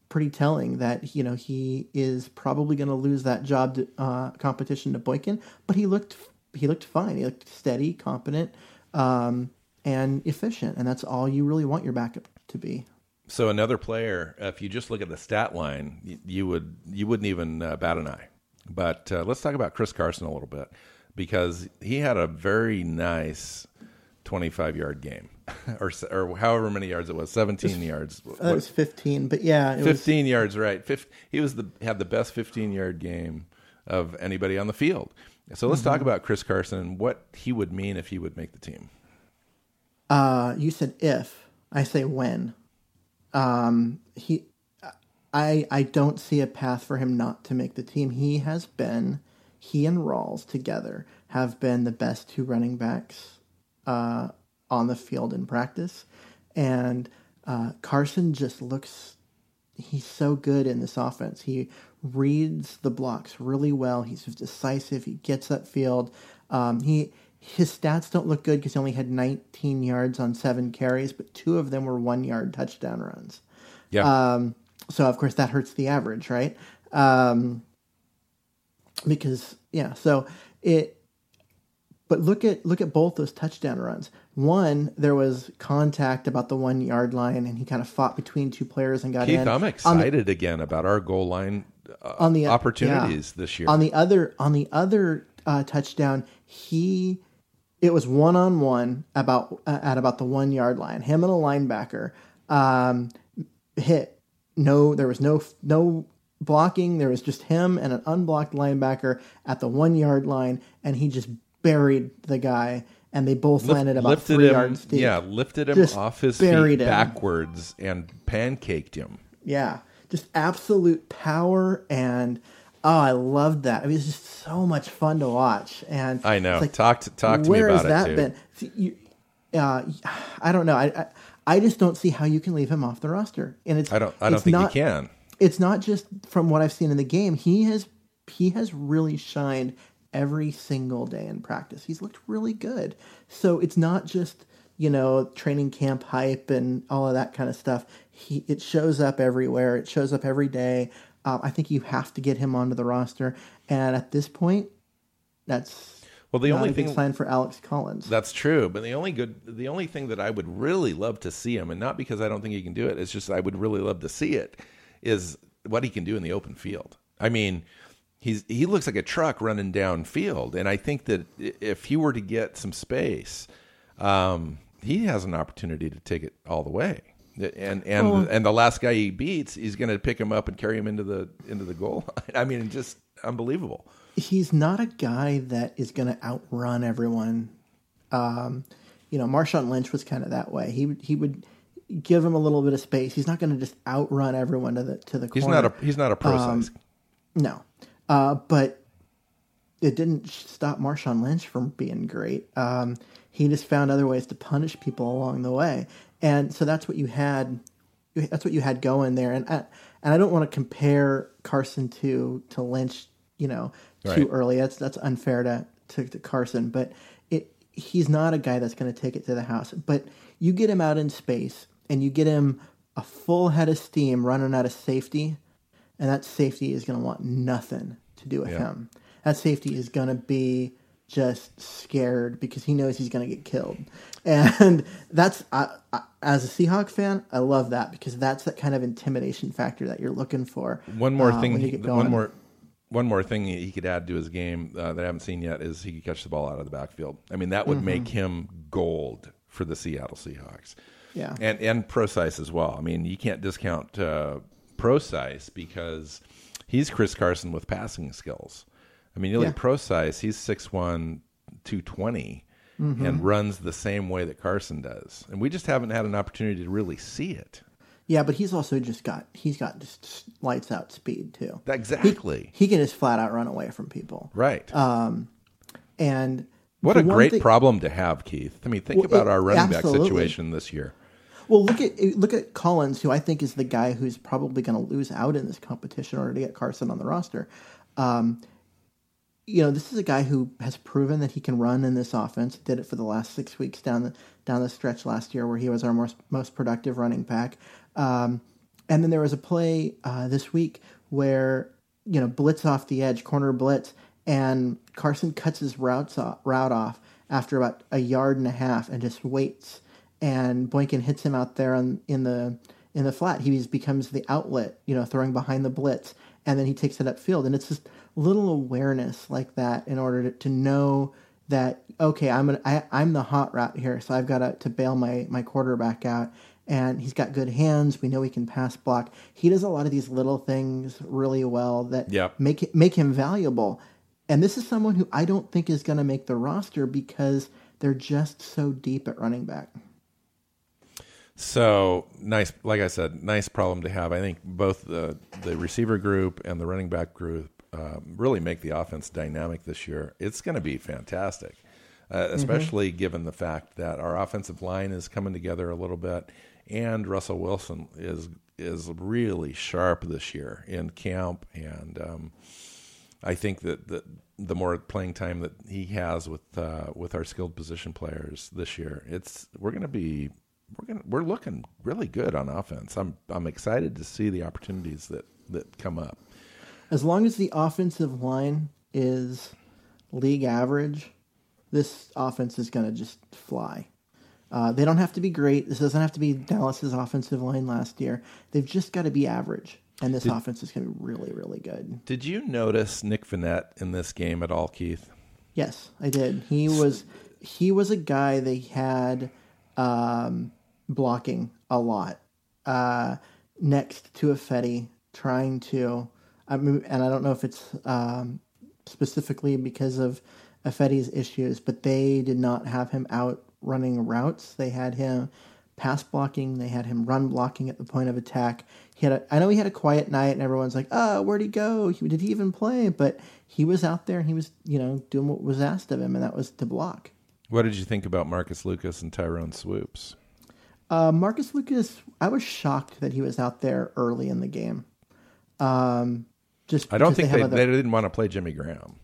pretty telling that you know he is probably going to lose that job to, uh, competition to Boykin. But he looked. He looked fine. He looked steady, competent, um, and efficient. And that's all you really want your backup to be. So another player, if you just look at the stat line, you, you would, you wouldn't even uh, bat an eye. But uh, let's talk about Chris Carson a little bit because he had a very nice twenty-five yard game or or however many yards it was, seventeen it was, yards. That was fifteen, but yeah. It fifteen was... yards, right. fifteen, he was the had the best fifteen yard game of anybody on the field. So let's mm-hmm. talk about Chris Carson and what he would mean if he would make the team. Uh, you said if. I say when. Um, he, I I don't see a path for him not to make the team. He has been, he and Rawls together have been the best two running backs uh, on the field in practice. And uh, Carson just looks, he's so good in this offense. He reads the blocks really well. He's decisive. He gets upfield. Um, he his stats don't look good because he only had nineteen yards on seven carries, but two of them were one yard touchdown runs. Yeah. Um, so, of course, that hurts the average, right? Um, because, yeah, so it... But look at look at both those touchdown runs. One, there was contact about the one yard line, and he kind of fought between two players and got Keith, in. Keith, I'm excited the, again about our goal line uh, on the, opportunities yeah. this year. On the other on the other uh, touchdown, he it was one on one about uh, at about the one yard line. Him and a linebacker um, hit. No, there was no no. blocking. There was just him and an unblocked linebacker at the one yard line, and he just buried the guy, and they both Lift, landed about three him, yards deep. Yeah, lifted him just off his feet backwards him. and pancaked him. Yeah, just absolute power, and oh, I loved that. I mean, it's just so much fun to watch. And I know, like, talk to talk to me about it. Where has that been? See, you, uh, I don't know. I, I I just don't see how you can leave him off the roster. And it's I don't I don't think not, you can. It's not just from what I've seen in the game. He has he has really shined every single day in practice. He's looked really good. So it's not just, you know, training camp hype and all of that kind of stuff. He it shows up everywhere. It shows up every day. Um, I think you have to get him onto the roster. And at this point, that's well the not only a thing signed for Alex Collins. That's true. But the only good the only thing that I would really love to see him, and not because I don't think he can do it, it's just I would really love to see it, is what he can do in the open field. I mean, he's he looks like a truck running downfield, and I think that if he were to get some space, um, he has an opportunity to take it all the way. And and oh. and the last guy he beats, he's going to pick him up and carry him into the into the goal line. I mean, just unbelievable. He's not a guy that is going to outrun everyone. Um, you know, Marshawn Lynch was kind of that way. He he would. Give him a little bit of space. He's not going to just outrun everyone to the to the corner. He's not a he's not a Prosise. Um, no, uh, but it didn't stop Marshawn Lynch from being great. Um, he just found other ways to punish people along the way, and so that's what you had. That's what you had going there. And I, and I don't want to compare Carson to to Lynch, you know, too right. early. That's that's unfair to to, to Carson, but it, he's not a guy that's going to take it to the house. But you get him out in space. And you get him a full head of steam running out of safety, and that safety is going to want nothing to do with yeah. him. That safety is going to be just scared because he knows he's going to get killed. And that's, I, I, as a Seahawk fan, I love that because that's that kind of intimidation factor that you're looking for. One more uh, thing, he, one more, one more thing he could add to his game uh, that I haven't seen yet is he could catch the ball out of the backfield. I mean, that would mm-hmm. make him gold for the Seattle Seahawks. Yeah, and and Prosise as well. I mean, you can't discount uh, Prosise because he's Chris Carson with passing skills. I mean, you look at Prosise, he's six one, two twenty, mm-hmm. and runs the same way that Carson does. And we just haven't had an opportunity to really see it. Yeah, but he's also just got he's got just lights out speed too. Exactly, he, he can just flat out run away from people. Right. Um, and what a great thing, problem to have, Keith. I mean, think well, about it, our running absolutely. back situation this year. Well, look at look at Collins, who I think is the guy who's probably going to lose out in this competition in order to get Carson on the roster. Um, you know, this is a guy who has proven that he can run in this offense. Did it for the last six weeks down the down the stretch last year, where he was our most most productive running back. Um, and then there was a play uh, this week where you know blitz off the edge, corner blitz, and Carson cuts his routes off, route off after about a yard and a half and just waits. And Boykin hits him out there on, in the in the flat. He becomes the outlet, you know, throwing behind the blitz. And then he takes it upfield. And it's just little awareness like that in order to, to know that, okay, I'm an, I, I'm the hot route here, so I've got to, to bail my, my quarterback out. And he's got good hands. We know he can pass block. He does a lot of these little things really well that yeah. make make him valuable. And this is someone who I don't think is going to make the roster because they're just so deep at running back. So, nice, like I said, nice problem to have. I think both the, the receiver group and the running back group um, really make the offense dynamic this year. It's going to be fantastic, uh, especially mm-hmm. given the fact that our offensive line is coming together a little bit, and Russell Wilson is is really sharp this year in camp and um I think that the, the more playing time that he has with uh, with our skilled position players this year, it's we're going to be we're gonna we're looking really good on offense. I'm I'm excited to see the opportunities that, that come up. As long as the offensive line is league average, this offense is going to just fly. Uh, they don't have to be great. This doesn't have to be Dallas's offensive line last year. They've just got to be average, and this did, offense is going to be really, really good. Did you notice Nick Vannett in this game at all, Keith? Yes, I did. He was he was a guy they had um, blocking a lot uh, next to Ifedi, trying to. I mean, and I don't know if it's um, specifically because of Ifedi's issues, but they did not have him out running routes. They had him pass blocking. They had him run blocking at the point of attack. He had a, I know he had a quiet night, and everyone's like, oh, where'd he go? He, did he even play? But he was out there, and he was, you know, doing what was asked of him, and that was to block. What did you think about Marcus Lucas and Tyrone Swoopes? Uh, Marcus Lucas, I was shocked that he was out there early in the game. Um, just I don't think they, they, other... they didn't want to play Jimmy Graham.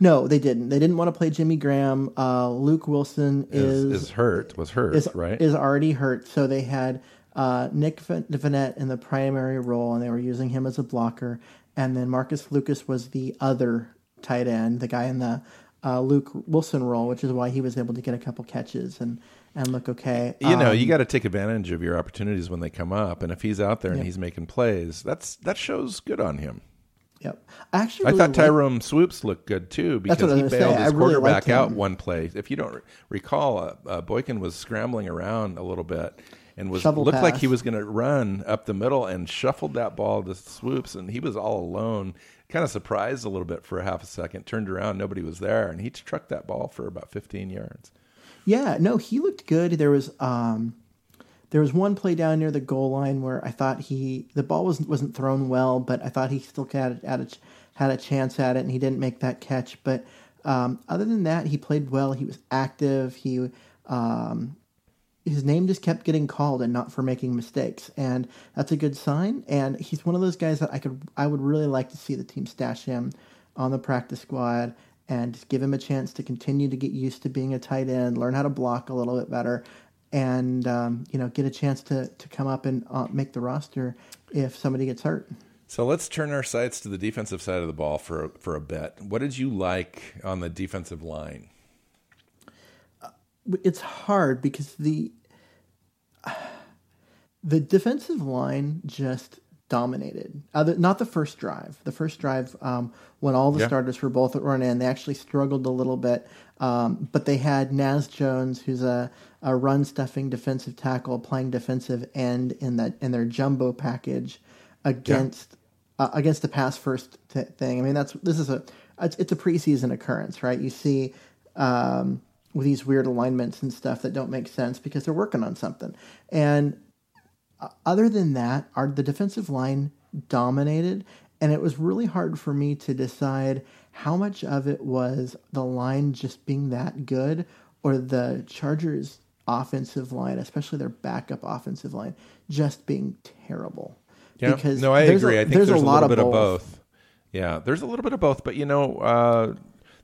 No, they didn't. They didn't want to play Jimmy Graham. Uh, Luke Wilson is, is, is hurt. Was hurt, is, right? Is already hurt. So they had uh, Nick Vannett in the primary role, and they were using him as a blocker. And then Marcus Lucas was the other tight end, the guy in the uh, Luke Wilson role, which is why he was able to get a couple catches and, and look okay. You um, know, you got to take advantage of your opportunities when they come up. And if he's out there yeah. and he's making plays, that's that shows good on him. Yep. I actually really I thought Tyrone liked... Swoopes looked good too because he bailed say. his really quarterback out one play. If you don't re- recall, uh, uh, Boykin was scrambling around a little bit and was Shovel looked pass. like he was going to run up the middle and shuffled that ball to Swoopes, and he was all alone. Kind of surprised a little bit for a half a second. Turned around, nobody was there, and he trucked that ball for about fifteen yards. Yeah, no, he looked good. There was um, there was one play down near the goal line where I thought he the ball wasn't wasn't thrown well, but I thought he still had had a, had a chance at it, and he didn't make that catch. But um, other than that, he played well. He was active. He um, his name just kept getting called, and not for making mistakes, and that's a good sign. And he's one of those guys that I could I would really like to see the team stash him on the practice squad and just give him a chance to continue to get used to being a tight end, learn how to block a little bit better, and um, you know, get a chance to to come up and uh, make the roster if somebody gets hurt. So let's turn our sights to the defensive side of the ball for for a bet. What did you like on the defensive line? Uh, it's hard because the uh, the defensive line just dominated. Other, not the first drive. The first drive um, when all the yeah. starters were both at run in, they actually struggled a little bit. Um, but they had Naz Jones, who's a, a run-stuffing defensive tackle, playing defensive end in that in their jumbo package against yeah. uh, against the pass-first t- thing. I mean, that's this is a it's, it's a preseason occurrence, right? You see um, with these weird alignments and stuff that don't make sense because they're working on something. And other than that, our the defensive line dominated, and it was really hard for me to decide how much of it was the line just being that good or the Chargers' offensive line, especially their backup offensive line, just being terrible. Yeah, because no, I agree. A, I think there's, there's a, a lot little of, bit both. of both. Yeah, there's a little bit of both, but you know, uh,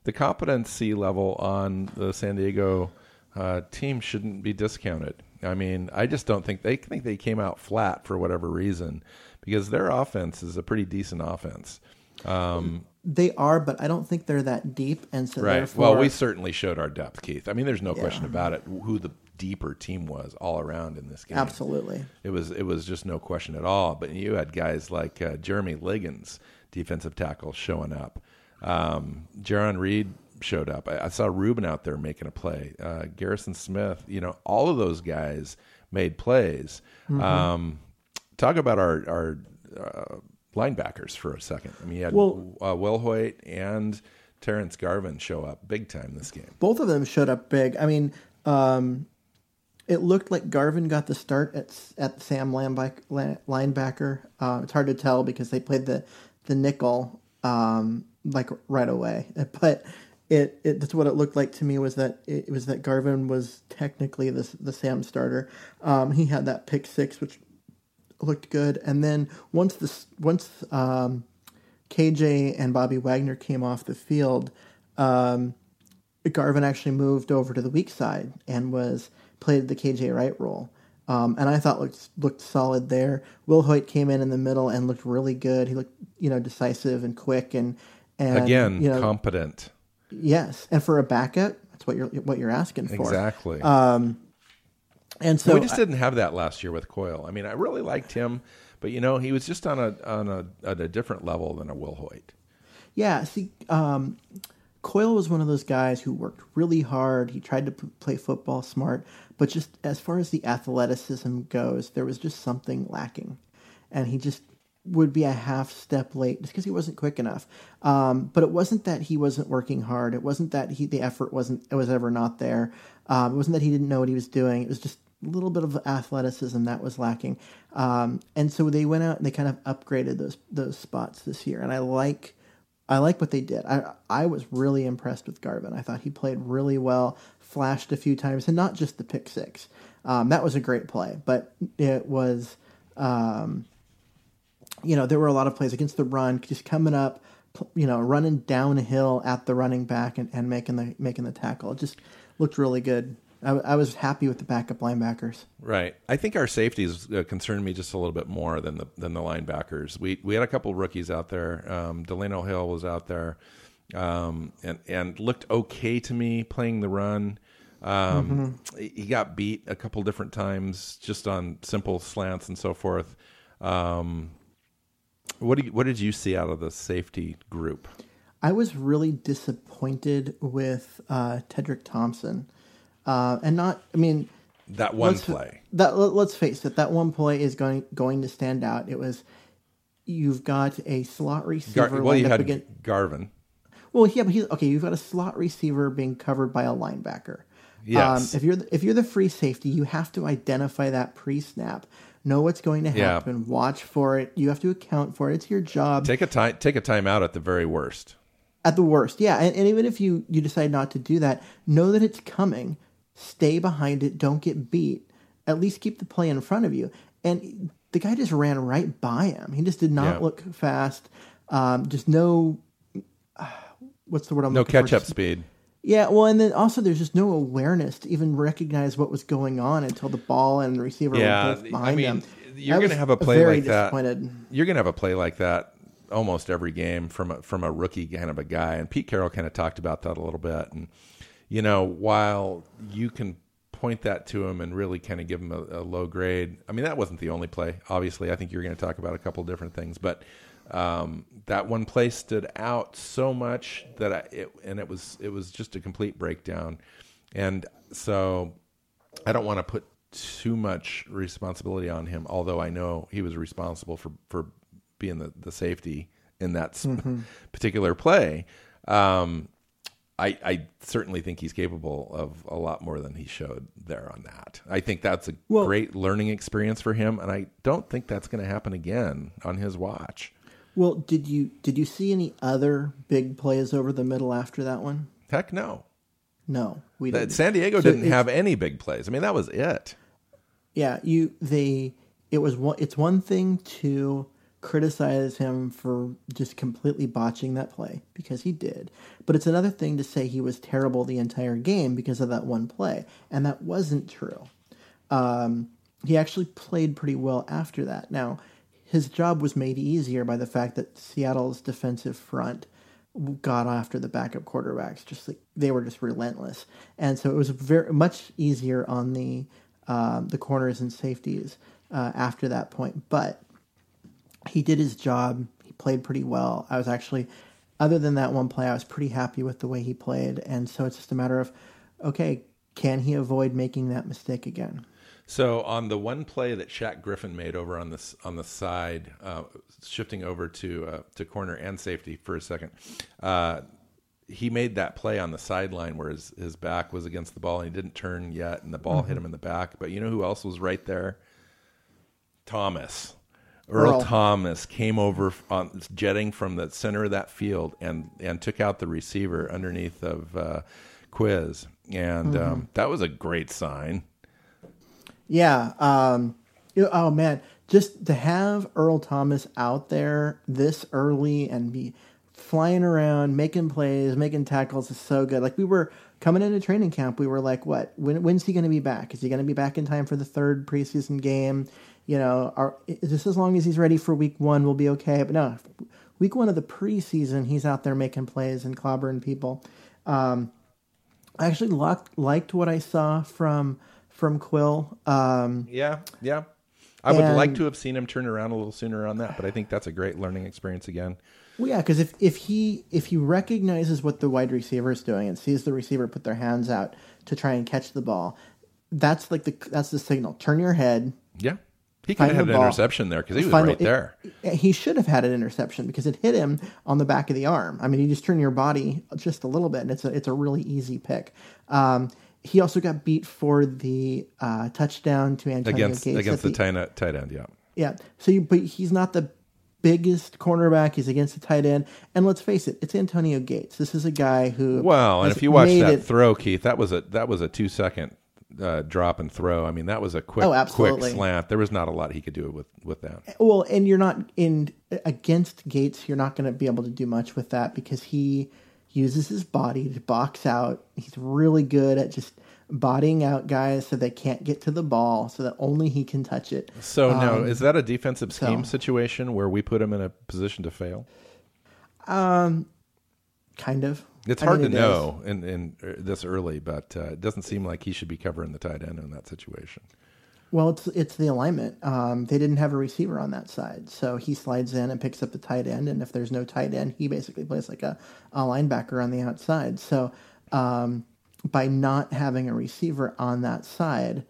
the competency level on the San Diego uh, team shouldn't be discounted. I mean, I just don't think they think they came out flat for whatever reason, because their offense is a pretty decent offense. Um, they are, but I don't think they're that deep. And so right. Therefore... Well, we certainly showed our depth, Keith. I mean, there's no yeah. question about it who the deeper team was all around in this game. Absolutely. It was it was just no question at all. But you had guys like uh, Jeremy Liggins, defensive tackle, showing up. Um, Jaron Reed showed up. I, I saw Ruben out there making a play. Uh, Garrison Smith, you know, all of those guys made plays. Mm-hmm. Um, talk about our our uh, linebackers for a second. I mean, you had well, uh, Will Hoyt and Terence Garvin show up big time this game. Both of them showed up big. I mean, um, it looked like Garvin got the start at at Sam linebacker. Uh, it's hard to tell because they played the the nickel um, like right away, but. It, it that's what it looked like to me was that it, it was that Garvin was technically the the Sam starter. Um, he had that pick six, which looked good. And then once the once um, K J and Bobby Wagner came off the field, um, Garvin actually moved over to the weak side and was played the K J Wright role. Um, and I thought looked looked solid there. Will Hoyt came in in the middle and looked really good. He looked, you know, decisive and quick and, and again, you know, competent. Yes, and for a backup, that's what you're what you're asking for. Exactly. Um, and so we just I, didn't have that last year with Coyle. I mean, I really liked him, but you know, he was just on a on a on a different level than a Will Hoyt. Yeah. See, um, Coyle was one of those guys who worked really hard. He tried to p- play football smart, but just as far as the athleticism goes, there was just something lacking. And he just would be a half step late just because he wasn't quick enough. Um, but it wasn't that he wasn't working hard. It wasn't that he the effort wasn't it was ever not there. Um, it wasn't that he didn't know what he was doing. It was just a little bit of athleticism that was lacking. Um, and so they went out and they kind of upgraded those those spots this year. And I like I like what they did. I I was really impressed with Garvin. I thought he played really well, flashed a few times, and not just the pick six. Um, that was a great play, but it was, um, you know, there were a lot of plays against the run, just coming up, you know, running downhill at the running back and, and making the making the tackle. It just looked really good. I, I was happy with the backup linebackers. Right. I think our safeties concerned me just a little bit more than the than the linebackers. We we had a couple of rookies out there. Um, Delano Hill was out there, um, and and looked okay to me playing the run. Um, mm-hmm. He got beat a couple different times just on simple slants and so forth. Um, what do you, what did you see out of the safety group? I was really disappointed with uh, Tedrick Thompson. Uh, and not, I mean, that one let's, play. That let's face it, that one play is going going to stand out. It was you've got a slot receiver. Gar- well, you had against, Garvin. Well, yeah, but he's okay. You've got a slot receiver being covered by a linebacker. Yes. Um, if you're the, if you're the free safety, you have to identify that pre-snap, know what's going to happen, yeah. watch for it. You have to account for it. It's your job. Take a time. Take a time out at the very worst. At the worst, yeah, and, and even if you you decide not to do that, know that it's coming. Stay behind it. Don't get beat. At least keep the play in front of you. And the guy just ran right by him. He just did not yeah. look fast. Um, just no, uh, what's the word I'm no looking for? No catch-up speed. Yeah, well, and then also there's just no awareness to even recognize what was going on until the ball and receiver yeah, were both behind I mean, him. You're going to have a play like that. You're going to have a play like that almost every game from a, from a rookie kind of a guy. And Pete Carroll kind of talked about that a little bit. And you know, while you can point that to him and really kind of give him a, a low grade, I mean, that wasn't the only play. Obviously, I think you're going to talk about a couple of different things, but um, that one play stood out so much that I, it, and it was it was just a complete breakdown. And so, I don't want to put too much responsibility on him, although I know he was responsible for for being the, the safety in that mm-hmm. particular play. Um, I, I certainly think he's capable of a lot more than he showed there on that. I think that's a well, great learning experience for him, and I don't think that's going to happen again on his watch. Well, did you did you see any other big plays over the middle after that one? Heck no. No, we didn't. That, San Diego so didn't have any big plays. I mean, that was it. Yeah, you they it was one, it's one thing to criticize him for just completely botching that play, because he did. But it's another thing to say he was terrible the entire game because of that one play, and that wasn't true. Um, he actually played pretty well after that. Now, his job was made easier by the fact that Seattle's defensive front got after the backup quarterbacks. Just like they were just relentless. And so it was very much easier on the, um, the corners and safeties uh, after that point. But he did his job. He played pretty well. I was actually, other than that one play, I was pretty happy with the way he played. And so it's just a matter of, okay, can he avoid making that mistake again? So on the one play that Shaq Griffin made over on this on the side, uh, shifting over to uh, to corner and safety for a second, uh, he made that play on the sideline where his, his back was against the ball and he didn't turn yet, and the ball mm-hmm. hit him in the back. But you know who else was right there? Thomas. Earl, Earl Thomas came over on jetting from the center of that field and, and took out the receiver underneath of uh, Quiz. And mm-hmm. um, that was a great sign. Yeah. Um, oh, man. Just to have Earl Thomas out there this early and be flying around, making plays, making tackles is so good. Like we were coming into training camp, we were like, what? When, when's he going to be back? Is he going to be back in time for the third preseason game? You know, are, just as long as he's ready for week one, we'll be okay. But no, week one of the preseason, he's out there making plays and clobbering people. Um, I actually locked, liked what I saw from from Quill. Um, yeah, yeah. I would and, like to have seen him turn around a little sooner on that, but I think that's a great learning experience again. Well, yeah, because if, if he if he recognizes what the wide receiver is doing and sees the receiver put their hands out to try and catch the ball, that's like the that's the signal. Turn your head. Yeah, he could have had an ball. interception there because he was find right it, there. He should have had an interception because it hit him on the back of the arm. I mean, you just turn your body just a little bit, and it's a it's a really easy pick. Um, He also got beat for the uh, touchdown to Antonio against, Gates. Against the, the tight end, tight end, yeah. Yeah, So, you, but he's not the biggest cornerback. He's against the tight end. And let's face it, it's Antonio Gates. This is a guy who... Well, and if you watch that it, throw, Keith, that was a that was a two-second uh, drop and throw. I mean, that was a quick, oh, quick slant. There was not a lot he could do with, with that. Well, and you're not... in against Gates, you're not going to be able to do much with that because he... uses his body to box out. He's really good at just bodying out guys so they can't get to the ball, so that only he can touch it. So um, now, is that a defensive scheme so, situation where we put him in a position to fail? Um, kind of. It's I hard mean, to it know in, in this early, but uh, it doesn't seem like he should be covering the tight end in that situation. Well, it's it's the alignment. Um, they didn't have a receiver on that side, so he slides in and picks up the tight end. And if there's no tight end, he basically plays like a, a linebacker on the outside. So um, by not having a receiver on that side,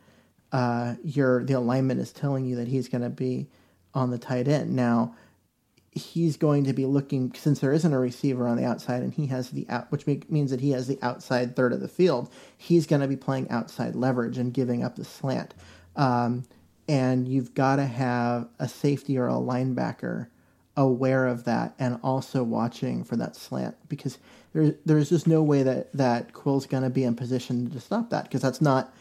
uh, your the alignment is telling you that he's going to be on the tight end. Now he's going to be looking since there isn't a receiver on the outside, and he has the out, which make, means that he has the outside third of the field. He's going to be playing outside leverage and giving up the slant. Um, and you've got to have a safety or a linebacker aware of that and also watching for that slant because there's, there's just no way that, that Quill's going to be in position to stop that because that's not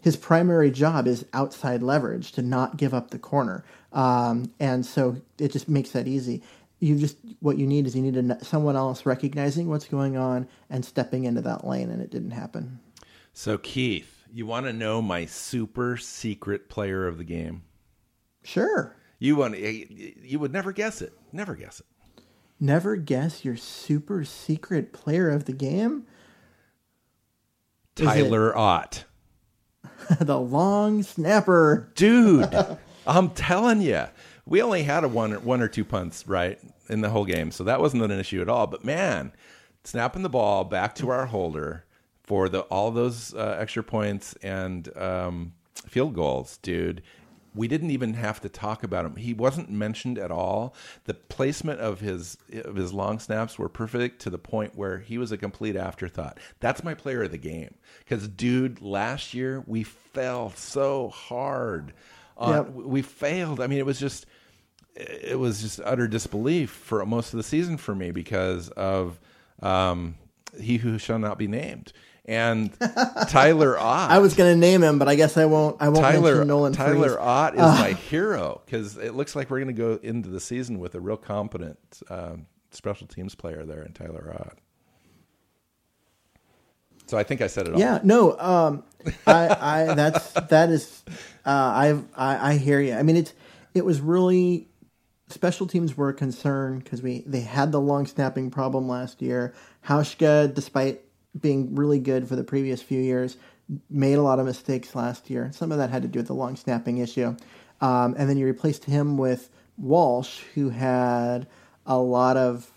his primary job is outside leverage to not give up the corner. Um, and so it just makes that easy. You just, what you need is you need a, someone else recognizing what's going on and stepping into that lane, and it didn't happen. So Keith, you want to know my super secret player of the game? Sure. You want you would never guess it. Never guess it. Never guess your super secret player of the game? Tyler Ott. The long snapper. Dude, I'm telling you. We only had a one, one or two punts, right, in the whole game, so that wasn't an issue at all. But, man, snapping the ball back to our holder for the all those uh, extra points and um, field goals, dude. We didn't even have to talk about him. He wasn't mentioned at all. The placement of his of his long snaps were perfect to the point where he was a complete afterthought. That's my player of the game. Because, dude, last year we fell so hard. On, yep. We failed. I mean, it was just it was just utter disbelief for most of the season for me because of um, he who shall not be named. And Tyler Ott. I was going to name him, but I guess I won't. I won't Tyler, mention Nolan. Tyler Freese. Ott is uh, my hero because it looks like we're going to go into the season with a real competent um, special teams player there in Tyler Ott. So I think I said it all. Yeah, no, um, I, I that's that is. Uh, I, I I hear you. I mean, it's it was really special teams were a concern because we they had the long snapping problem last year. Hauschka, despite being really good for the previous few years, made a lot of mistakes last year. Some of that had to do with the long snapping issue. Um, and then you replaced him with Walsh, who had a lot of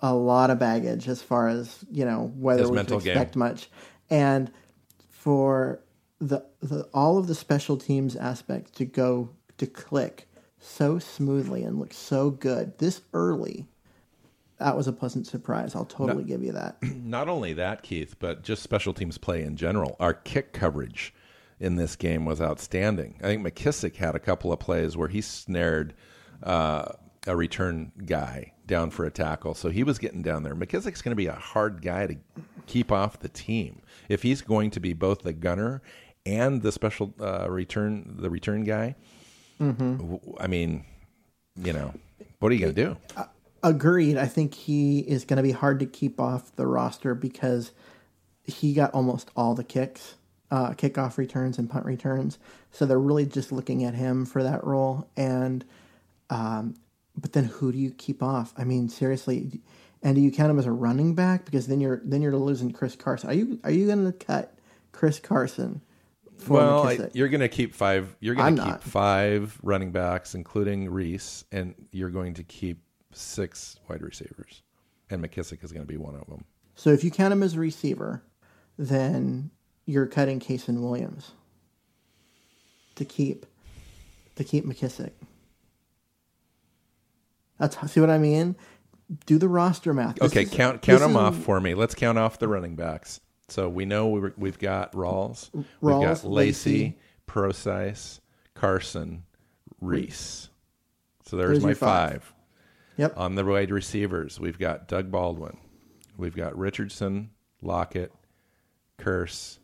a lot of baggage as far as, you know, whether His we could expect game. much. And for the, the all of the special teams aspect to go to click so smoothly and look so good this early, that was a pleasant surprise. I'll totally not, give you that. Not only that, Keith, but just special teams play in general. Our kick coverage in this game was outstanding. I think McKissic had a couple of plays where he snared uh, a return guy down for a tackle, so he was getting down there. McKissic's going to be a hard guy to keep off the team. If he's going to be both the gunner and the special uh, return, the return guy, mm-hmm. I mean, you know, what are you going to do? I, Agreed. I think he is going to be hard to keep off the roster because he got almost all the kicks, uh, kickoff returns and punt returns. So they're really just looking at him for that role. And um, but then who do you keep off? I mean, seriously, and do you count him as a running back? Because then you're then you're losing Chris Carson. Are you are you going to cut Chris Carson? Well, I, you're going to keep five. You're going to keep not. five running backs, including Reese, and you're going to keep six wide receivers, and McKissic is going to be one of them. So if you count him as a receiver, then you're cutting Kasen Williams to keep to keep McKissic. That's see what I mean. Do the roster math. This okay, is, count count them is, off for me. Let's count off the running backs. So we know we were, we've got Rawls, Rawls we've got Lacey, Prosise, Carson, Reese. So there's, there's my five. five. Yep. On the wide receivers, we've got Doug Baldwin, we've got Richardson, Lockett, Kearse,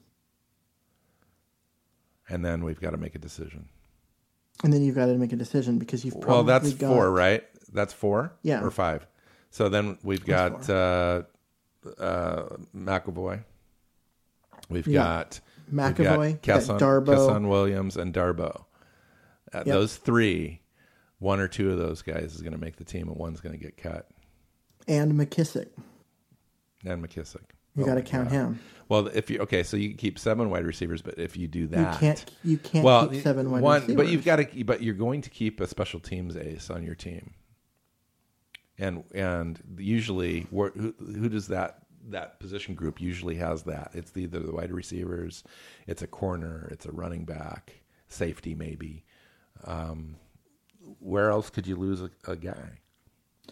and then we've got to make a decision. And then you've got to make a decision because you've probably well, that's got... four, right? That's four, yeah, or five. So then we've that's got uh, uh, McAvoy. We've yeah. got McAvoy, Kasen Williams, and Darboh. Uh, yep. Those three, one or two of those guys is going to make the team, and one's going to get cut. And McKissic. And McKissic. You oh got to count God. him. Well, if you okay, so you can keep seven wide receivers, but if you do that, you can't. You can't well, keep seven wide one, receivers. But you've got to. But you're going to keep a special teams ace on your team. And and usually, who who does that? That position group usually has that. It's either the wide receivers, it's a corner, it's a running back, safety maybe. Um, where else could you lose a, a guy?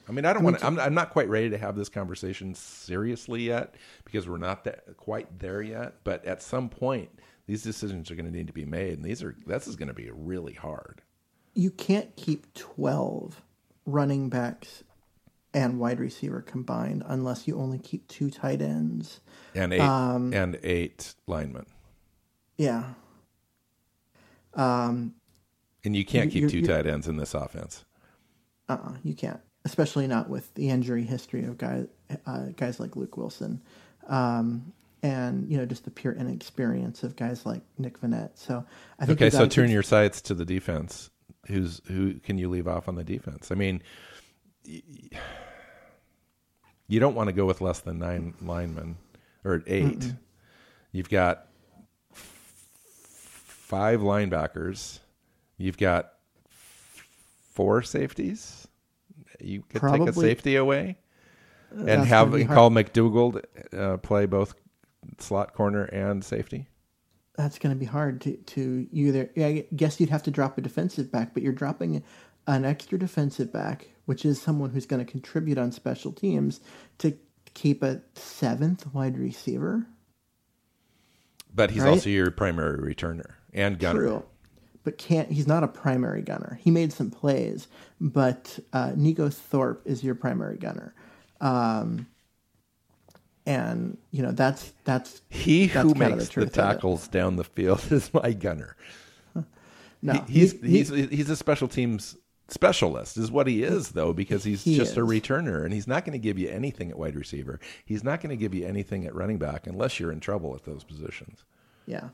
I mean, I don't want to. I'm, I'm not quite ready to have this conversation seriously yet because we're not that, quite there yet. But at some point, these decisions are going to need to be made, and these are this is going to be really hard. You can't keep twelve running backs and wide receiver combined, unless you only keep two tight ends and eight um, and eight linemen. Yeah. Um, and you can't keep two tight ends in this offense. Uh, uh-uh, you can't, especially not with the injury history of guys uh, guys like Luke Wilson, um, and you know just the pure inexperience of guys like Nick Vannett. So I think okay, so turn your sights to the defense. Who's who? Can you leave off on the defense? I mean. You don't want to go with less than nine linemen or eight. Mm-mm. You've got f- five linebackers. You've got f- four safeties. You could Probably. take a safety away and That's have and call McDougald uh, play both slot corner and safety. That's going to be hard to to either. I guess you'd have to drop a defensive back, but you're dropping an extra defensive back, which is someone who's going to contribute on special teams, to keep a seventh wide receiver. But he's right? also your primary returner and gunner. True. But can't he's not a primary gunner. He made some plays, but uh, Nico Thorpe is your primary gunner. Um, and, you know, that's... that's He that's who makes the, the tackles down the field is my gunner. Huh. No, he, he's, he, he's, he's, he's a special teams... specialist is what he is, though, because he's he just is. a returner, and he's not going to give you anything at wide receiver. He's not going to give you anything at running back unless you're in trouble at those positions. Yeah.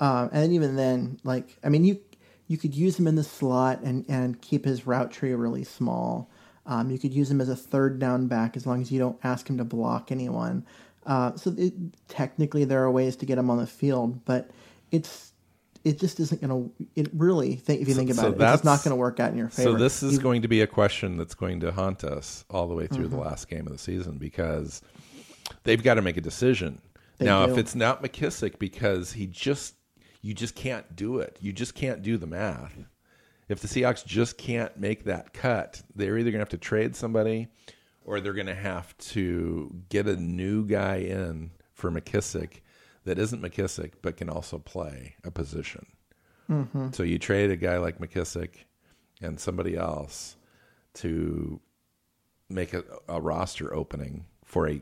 Um, and even then, like, I mean, you you could use him in the slot and, and keep his route tree really small. Um, you could use him as a third down back as long as you don't ask him to block anyone. Uh, so it, technically there are ways to get him on the field, but it's, It just isn't going to. It really, think, if you think about so it, it's not going to work out in your favor. So this is Even, going to be a question that's going to haunt us all the way through mm-hmm. the last game of the season because they've got to make a decision they now. Do. If it's not McKissic, because he just, you just can't do it. You just can't do the math. If the Seahawks just can't make that cut, they're either going to have to trade somebody, or they're going to have to get a new guy in for McKissic. That isn't McKissic, but can also play a position. Mm-hmm. So you trade a guy like McKissic and somebody else to make a, a roster opening for a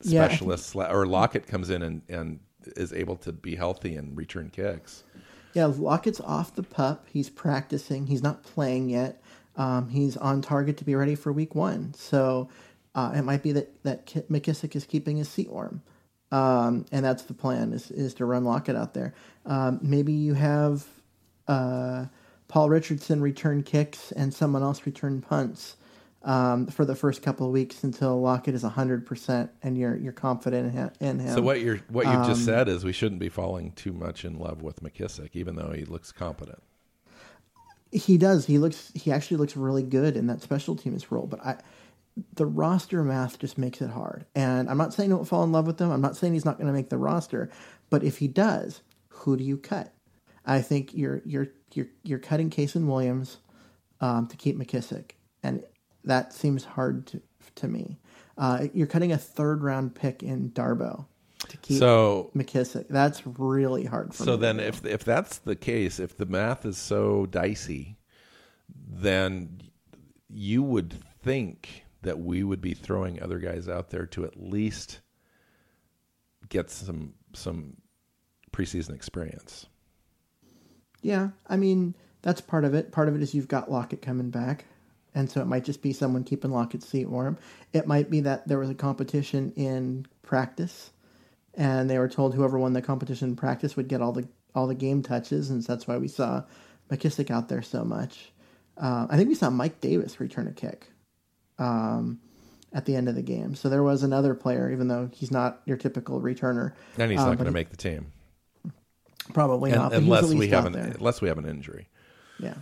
specialist, yeah, think, or Lockett comes in and, and is able to be healthy and return kicks. Yeah, Lockett's off the pup. He's practicing. He's not playing yet. Um, he's on target to be ready for week one. So uh, it might be that, that McKissic is keeping his seat warm. Um, and that's the plan, is, is to run Lockett out there. Um, maybe you have uh, Paul Richardson return kicks and someone else return punts um, for the first couple of weeks until Lockett is one hundred percent and you're you're confident in, in him. So what, you're, what you've um, just said is we shouldn't be falling too much in love with McKissic, even though he looks competent. He does. He looks. He actually looks really good in that special teams role, but I... the roster math just makes it hard. And I'm not saying don't fall in love with him. I'm not saying he's not going to make the roster, but if he does, who do you cut? I think you're, you're, you're, you're cutting Kasen Williams um, to keep McKissic. And that seems hard to, to me. Uh, you're cutting a third round pick in Darboh to keep so, McKissic. That's really hard for so me. So then if, if that's the case, if the math is so dicey, then you would think that we would be throwing other guys out there to at least get some some preseason experience. Yeah, I mean, that's part of it. Part of it is you've got Lockett coming back, and so it might just be someone keeping Lockett's seat warm. It might be that there was a competition in practice, and they were told whoever won the competition in practice would get all the all the game touches, and so that's why we saw McKissic out there so much. Uh, I think we saw Mike Davis return a kick Um, at the end of the game. So there was another player, even though he's not your typical returner. And he's um, not going to make the team. Probably and, not. Unless we, have an, unless we have an injury. Yeah.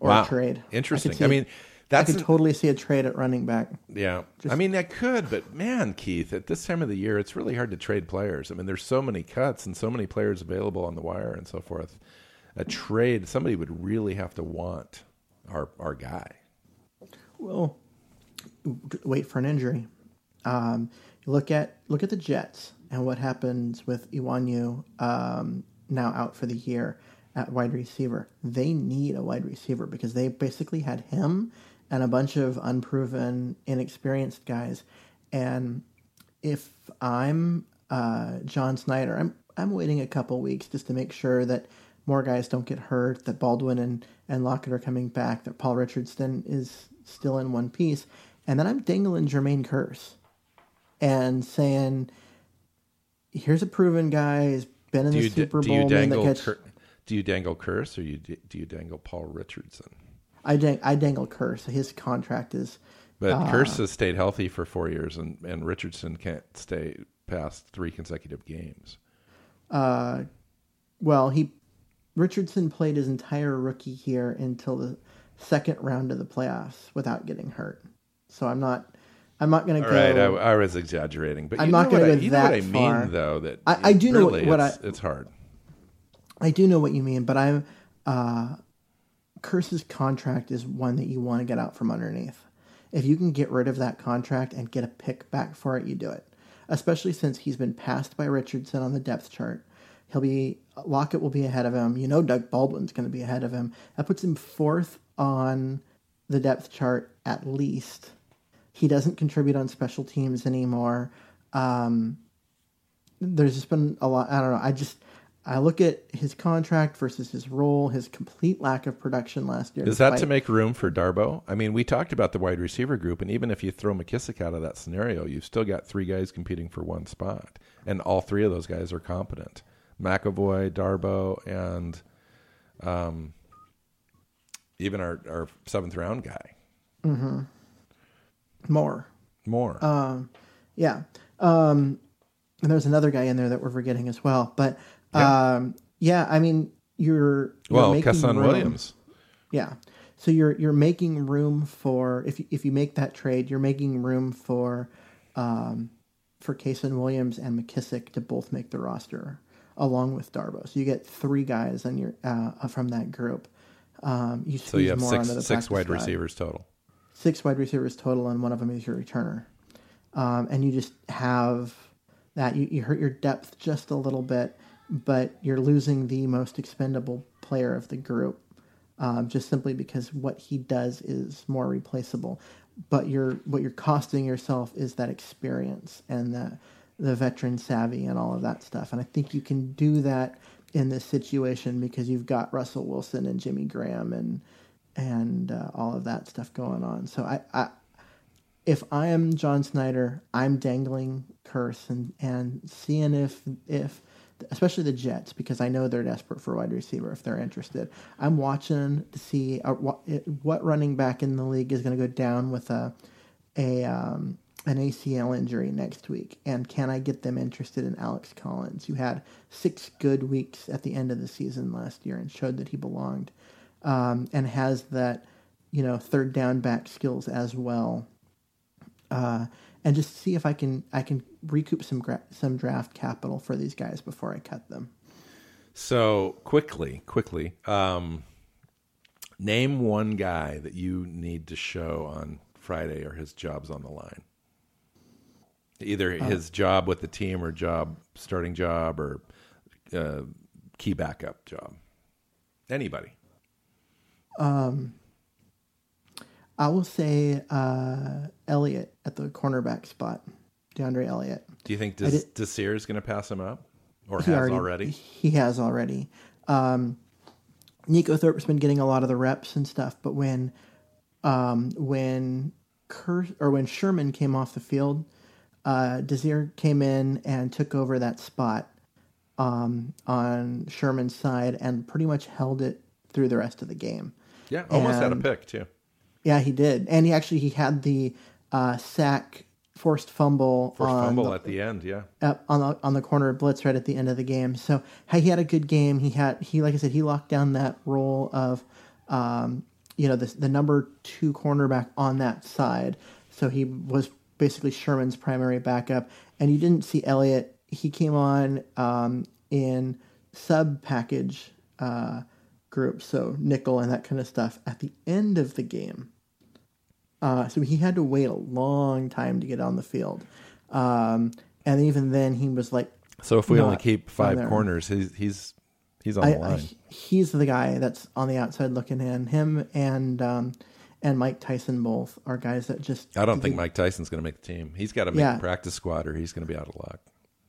Or wow. a trade. Interesting. I, I mean, that's... I could an, totally see a trade at running back. Yeah. Just, I mean, that could, but man, Keith, at this time of the year, it's really hard to trade players. I mean, there's so many cuts and so many players available on the wire and so forth. A trade, somebody would really have to want our our guy. Well, wait for an injury. Um, look at look at the Jets and what happens with Iwanu um, now out for the year at wide receiver. They need a wide receiver because they basically had him and a bunch of unproven, inexperienced guys. And if I'm uh, John Snyder, I'm I'm waiting a couple weeks just to make sure that more guys don't get hurt, that Baldwin and, and Lockett are coming back, that Paul Richardson is still in one piece, and then I'm dangling Jermaine Kearse and saying, here's a proven guy who's been in the Super d- Bowl. Do you, dangle catch... Ker- do you dangle Kearse or you d- do you dangle Paul Richardson? I, dang- I dangle Kearse. His contract is... But uh, Kearse has stayed healthy for four years, and, and Richardson can't stay past three consecutive games. Uh, Well, he Richardson played his entire rookie year until the second round of the playoffs without getting hurt. So I'm not, I'm not going to go. Right, I, I was exaggerating, but I'm not going to go that far. You know what I mean, though. That I, I do really, know what, what it's, I, it's hard. I do know what you mean, but I'm, uh, Kearse's contract is one that you want to get out from underneath. If you can get rid of that contract and get a pick back for it, you do it. Especially since he's been passed by Richardson on the depth chart. He'll be, Lockett will be ahead of him. You know, Doug Baldwin's going to be ahead of him. That puts him fourth on the depth chart, at least. He doesn't contribute on special teams anymore. Um, there's just been a lot. I don't know. I just I look at his contract versus his role, his complete lack of production last year. Is despite... that to make room for Darboh? I mean, we talked about the wide receiver group, and even if you throw McKissic out of that scenario, you've still got three guys competing for one spot, and all three of those guys are competent: McAvoy, Darboh, and um. Even our, our seventh round guy. Mm-hmm. More. More. Um, yeah. Um, and there's another guy in there that we're forgetting as well. But yeah, um, yeah I mean, you're, you're well, making Kasen Williams. Yeah. So you're you're making room for if you, if you make that trade, you're making room for um, for Kasen Williams and McKissic to both make the roster along with Darboh. So you get three guys on your uh, from that group. Um, you so you have more six, six wide side. receivers total. Six wide receivers total, and one of them is your returner. Um, and you just have that. You, you hurt your depth just a little bit, but you're losing the most expendable player of the group um, just simply because what he does is more replaceable. But you're, what you're costing yourself is that experience and the, the veteran savvy and all of that stuff. And I think you can do that in this situation because you've got Russell Wilson and Jimmy Graham and and uh, all of that stuff going on. So I, I if I am John Snyder, I'm dangling Kearse and, and seeing if, if, especially the Jets, because I know they're desperate for a wide receiver if they're interested. I'm watching to see a, what running back in the league is going to go down with a, a um, an A C L injury next week, and can I get them interested in Alex Collins, who had six good weeks at the end of the season last year and showed that he belonged, um, and has that, you know, third down back skills as well. Uh, and just see if I can I can recoup some gra- some draft capital for these guys before I cut them. So quickly, quickly, um, name one guy that you need to show on Friday or his job's on the line. Either his uh, job with the team or job starting job or uh, key backup job. Anybody. Um. I will say uh, Elliott at the cornerback spot, DeAndre Elliott. Do you think Des- Desir is going to pass him up, or he has already, already? He has already. Um, Nico Thorpe's been getting a lot of the reps and stuff, but when um, when Kearse, or when Sherman came off the field, uh, Desir came in and took over that spot um, on Sherman's side and pretty much held it through the rest of the game. Yeah, almost and, had a pick too. Yeah, he did, and he actually he had the uh, sack, forced fumble, forced fumble the, at the end, yeah, uh, on the on the corner blitz right at the end of the game. So hey, he had a good game. He had he like I said, he locked down that role of, um, you know, the the number two cornerback on that side. So he was basically Sherman's primary backup, and you didn't see Elliott. He came on um, in sub package uh, group, so nickel and that kind of stuff at the end of the game. Uh, so he had to wait a long time to get on the field. Um, and even then he was like... So if we only keep five corners, he's he's, he's on I, the line. I, he's the guy that's on the outside looking in. Him and um, and Mike Tyson both are guys that just... I don't think he, Mike Tyson's going to make the team. He's got to make yeah. a practice squad or he's going to be out of luck.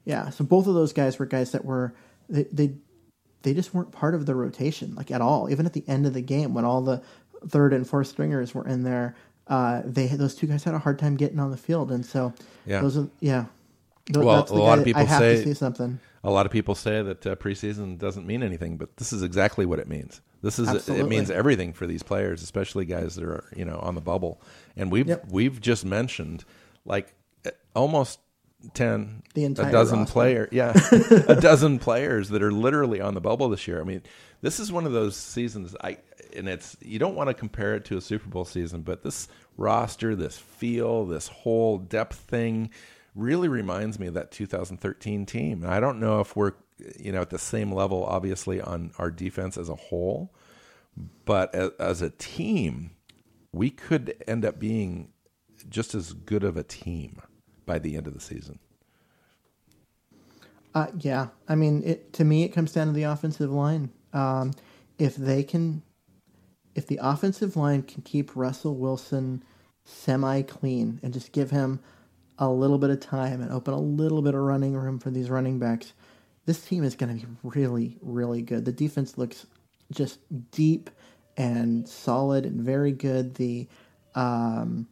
Yeah, so both of those guys were guys that were... They, they they just weren't part of the rotation, like at all. Even at the end of the game when all the third and fourth stringers were in there... Uh, they those two guys had a hard time getting on the field, and so yeah, those are, yeah. Those, well, that's the a lot of people I have say to see something. A lot of people say that uh, preseason doesn't mean anything, but this is exactly what it means. This is Absolutely. It means everything for these players, especially guys that are you know on the bubble. And we've yep. we've just mentioned like almost ten, the entire a dozen players, yeah, a dozen players that are literally on the bubble this year. I mean, this is one of those seasons. I. And it's you don't want to compare it to a Super Bowl season, but this roster, this feel, this whole depth thing really reminds me of that two thousand thirteen team. And I don't know if we're you know at the same level, obviously, on our defense as a whole, but as, as a team, we could end up being just as good of a team by the end of the season. Uh, yeah, I mean, it, to me, it comes down to the offensive line. Um, if they can... If the offensive line can keep Russell Wilson semi-clean and just give him a little bit of time and open a little bit of running room for these running backs, this team is going to be really, really good. The defense looks just deep and solid and very good. The um,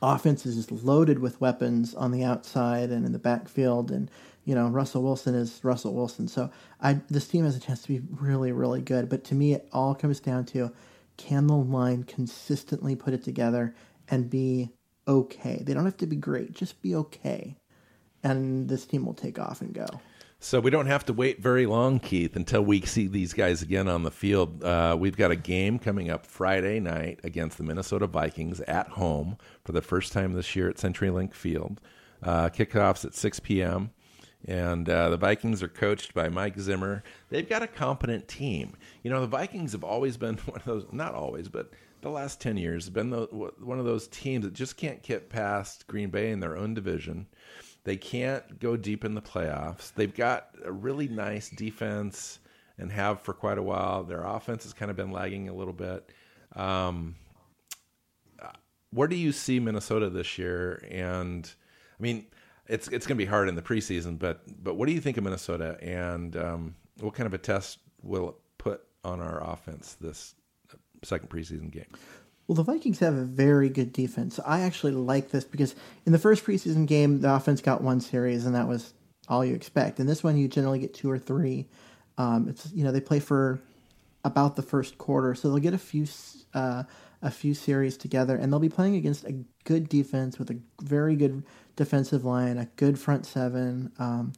offense is just loaded with weapons on the outside and in the backfield, and you know, Russell Wilson is Russell Wilson. So I, this team has a chance to be really, really good. But to me, it all comes down to can the line consistently put it together and be okay? They don't have to be great. Just be okay. And this team will take off and go. So we don't have to wait very long, Keith, until we see these guys again on the field. Uh, we've got a game coming up Friday night against the Minnesota Vikings at home for the first time this year at CenturyLink Field. Uh, kickoff's at six p.m., And uh, the Vikings are coached by Mike Zimmer. They've got a competent team. You know, the Vikings have always been one of those, not always, but the last ten years have been the, one of those teams that just can't get past Green Bay in their own division. They can't go deep in the playoffs. They've got a really nice defense and have for quite a while. Their offense has kind of been lagging a little bit. Um, where do you see Minnesota this year? And, I mean... It's it's going to be hard in the preseason, but but what do you think of Minnesota, and um, what kind of a test will it put on our offense this second preseason game. Well, the Vikings have a very good defense. I actually like this because in the first preseason game, the offense got one series, and that was all you expect. In this one, you generally get two or three. Um, it's you know they play for about the first quarter, so they'll get a few uh, a few series together, and they'll be playing against a good defense with a very good defensive line, a good front seven. Um,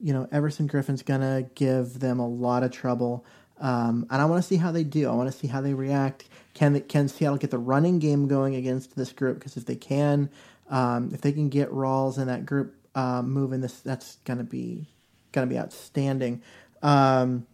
you know, Everson Griffin's gonna give them a lot of trouble. Um, and I want to see how they do. I want to see how they react. Can can Seattle get the running game going against this group? Because if they can, um, if they can get Rawls and that group uh, moving, this that's gonna be gonna be outstanding. Um,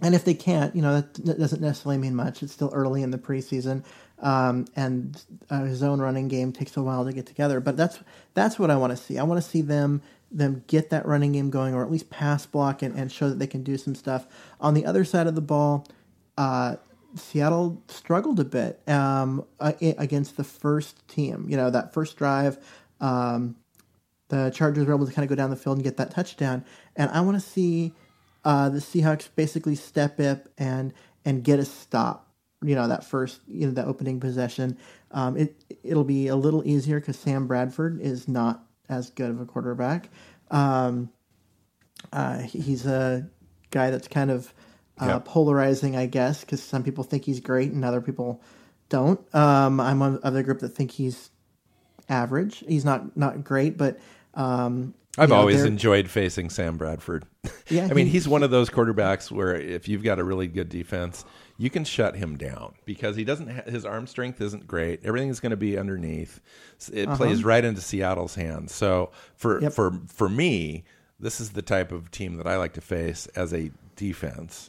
and if they can't, you know, that, that doesn't necessarily mean much. It's still early in the preseason, um, and uh, his own running game takes a while to get together. But that's that's what I want to see. I want to see them. them get that running game going, or at least pass block and, and show that they can do some stuff. On the other side of the ball, uh, Seattle struggled a bit um, against the first team. You know, that first drive, um, the Chargers were able to kind of go down the field and get that touchdown. And I want to see uh, the Seahawks basically step up and and get a stop. You know, that first, you know, the opening possession. Um, it it'll be a little easier because Sam Bradford is not as good of a quarterback. Um, uh, he's a guy that's kind of uh, yep. polarizing, I guess, because some people think he's great and other people don't. Um, I'm one other group that think he's average. He's not, not great, but um, I've know, always enjoyed facing Sam Bradford. Yeah, I mean, he, he's one of those quarterbacks where if you've got a really good defense, you can shut him down because he doesn't. Ha- his arm strength isn't great. Everything is going to be underneath. It uh-huh. plays right into Seattle's hands. So for yep. for for me, this is the type of team that I like to face as a defense.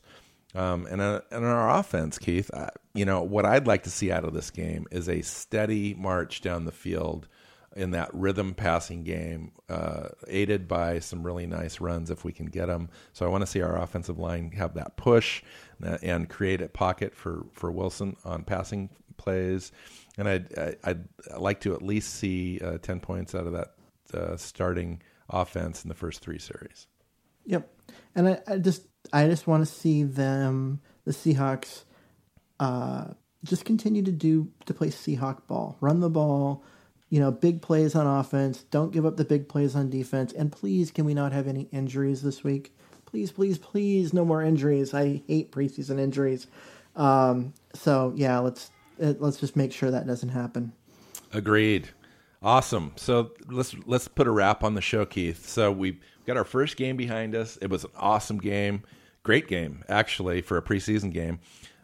Um, and uh, and our offense, Keith. I, you know what I'd like to see out of this game is a steady march down the field in that rhythm passing game, uh, aided by some really nice runs if we can get them. So I want to see our offensive line have that push and, and create a pocket for, for Wilson on passing plays. And I'd, I, I'd like to at least see uh, ten points out of that uh, starting offense in the first three series. Yep. And I, I just I just want to see them, the Seahawks, uh, just continue to do to play Seahawk ball, run the ball, you know, big plays on offense. Don't give up the big plays on defense. And please, can we not have any injuries this week? Please, please, please, no more injuries. I hate preseason injuries. Um, so yeah, let's let's just make sure that doesn't happen. Agreed. Awesome. So let's let's put a wrap on the show, Keith. So we got our first game behind us. It was an awesome game, great game actually for a preseason game.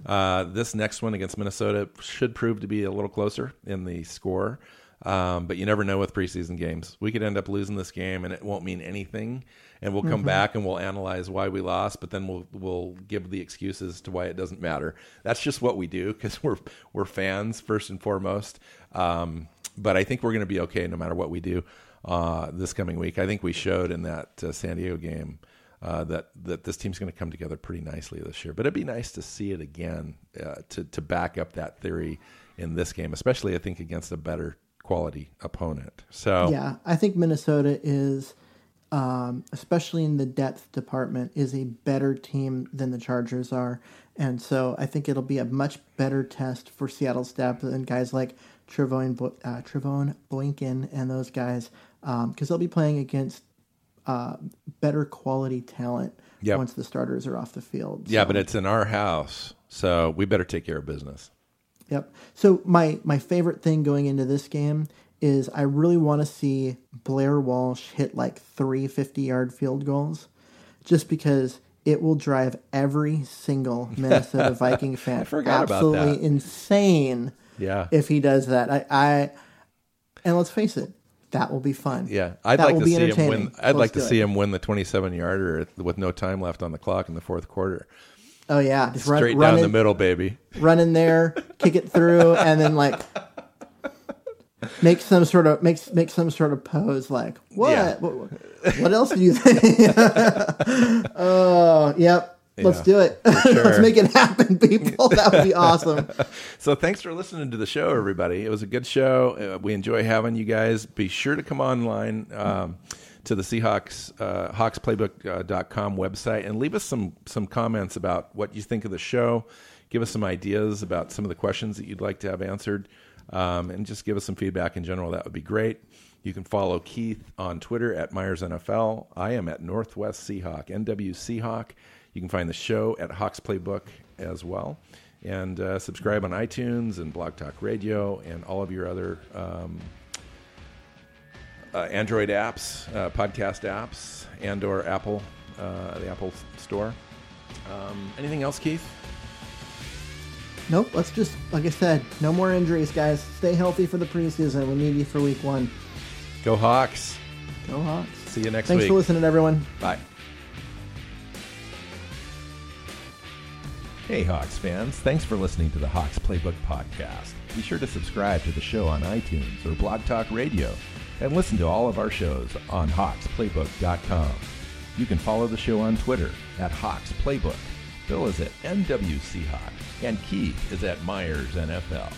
Uh, this next one against Minnesota should prove to be a little closer in the score. Um, but you never know with preseason games. We could end up losing this game, and it won't mean anything. And we'll come mm-hmm. back and we'll analyze why we lost, but then we'll we'll give the excuses to why it doesn't matter. That's just what we do because we're we're fans first and foremost. Um, but I think we're going to be okay no matter what we do uh, this coming week. I think we showed in that uh, San Diego game uh, that that this team's going to come together pretty nicely this year. But it'd be nice to see it again uh, to to back up that theory in this game, especially I think against a better quality opponent. So yeah, I think Minnesota is, um, especially in the depth department, is a better team than the Chargers are. And so I think it'll be a much better test for Seattle's depth and guys like Trevone, uh, Trevone Boykin and those guys, um, because they'll be playing against uh, better quality talent yep. once the starters are off the field. So. Yeah, but it's in our house, so we better take care of business. Yep. So my, my favorite thing going into this game is I really want to see Blair Walsh hit like three fifty-yard field goals just because it will drive every single Minnesota Viking fan I forgot absolutely about that. Insane yeah. if he does that. I, I And let's face it, that will be fun. Yeah, I'd that like to see him win. I'd let's like to see it. him win the twenty-seven-yarder with no time left on the clock in the fourth quarter. Oh, yeah. Just run, Straight run down in, the middle, baby. Run in there, kick it through, and then, like, make some sort of make, make some sort of pose, like, what? Yeah. What, what else do you think? Oh, yep. Yeah, let's do it. Sure. Let's make it happen, people. That would be awesome. So thanks for listening to the show, everybody. It was a good show. Uh, we enjoy having you guys. Be sure to come online. Um, to the Seahawks, uh, Hawks Playbook dot com website and leave us some some comments about what you think of the show. give us some ideas about some of the questions that you'd like to have answered, um, and just give us some feedback in general. That would be great. You can follow Keith on Twitter at Myers N F L. I am at Northwest Seahawk, N W Seahawk. You can find the show at Hawks Playbook as well. And uh, subscribe on iTunes and Blog Talk Radio and all of your other um, uh, Android apps, uh, podcast apps, and or Apple, uh, the Apple Store. Um, anything else, Keith? Nope. Let's just, like I said, no more injuries, guys. Stay healthy for the preseason. We need you for week one. Go Hawks. Go Hawks. See you next Thanks week. Thanks for listening, everyone. Bye. Hey, Hawks fans. Thanks for listening to the Hawks Playbook Podcast. Be sure to subscribe to the show on iTunes or Blog Talk Radio and listen to all of our shows on hawks playbook dot com. You can follow the show on Twitter at Hawks Playbook. Bill is at N W Seahawk, and Keith is at Myers N F L.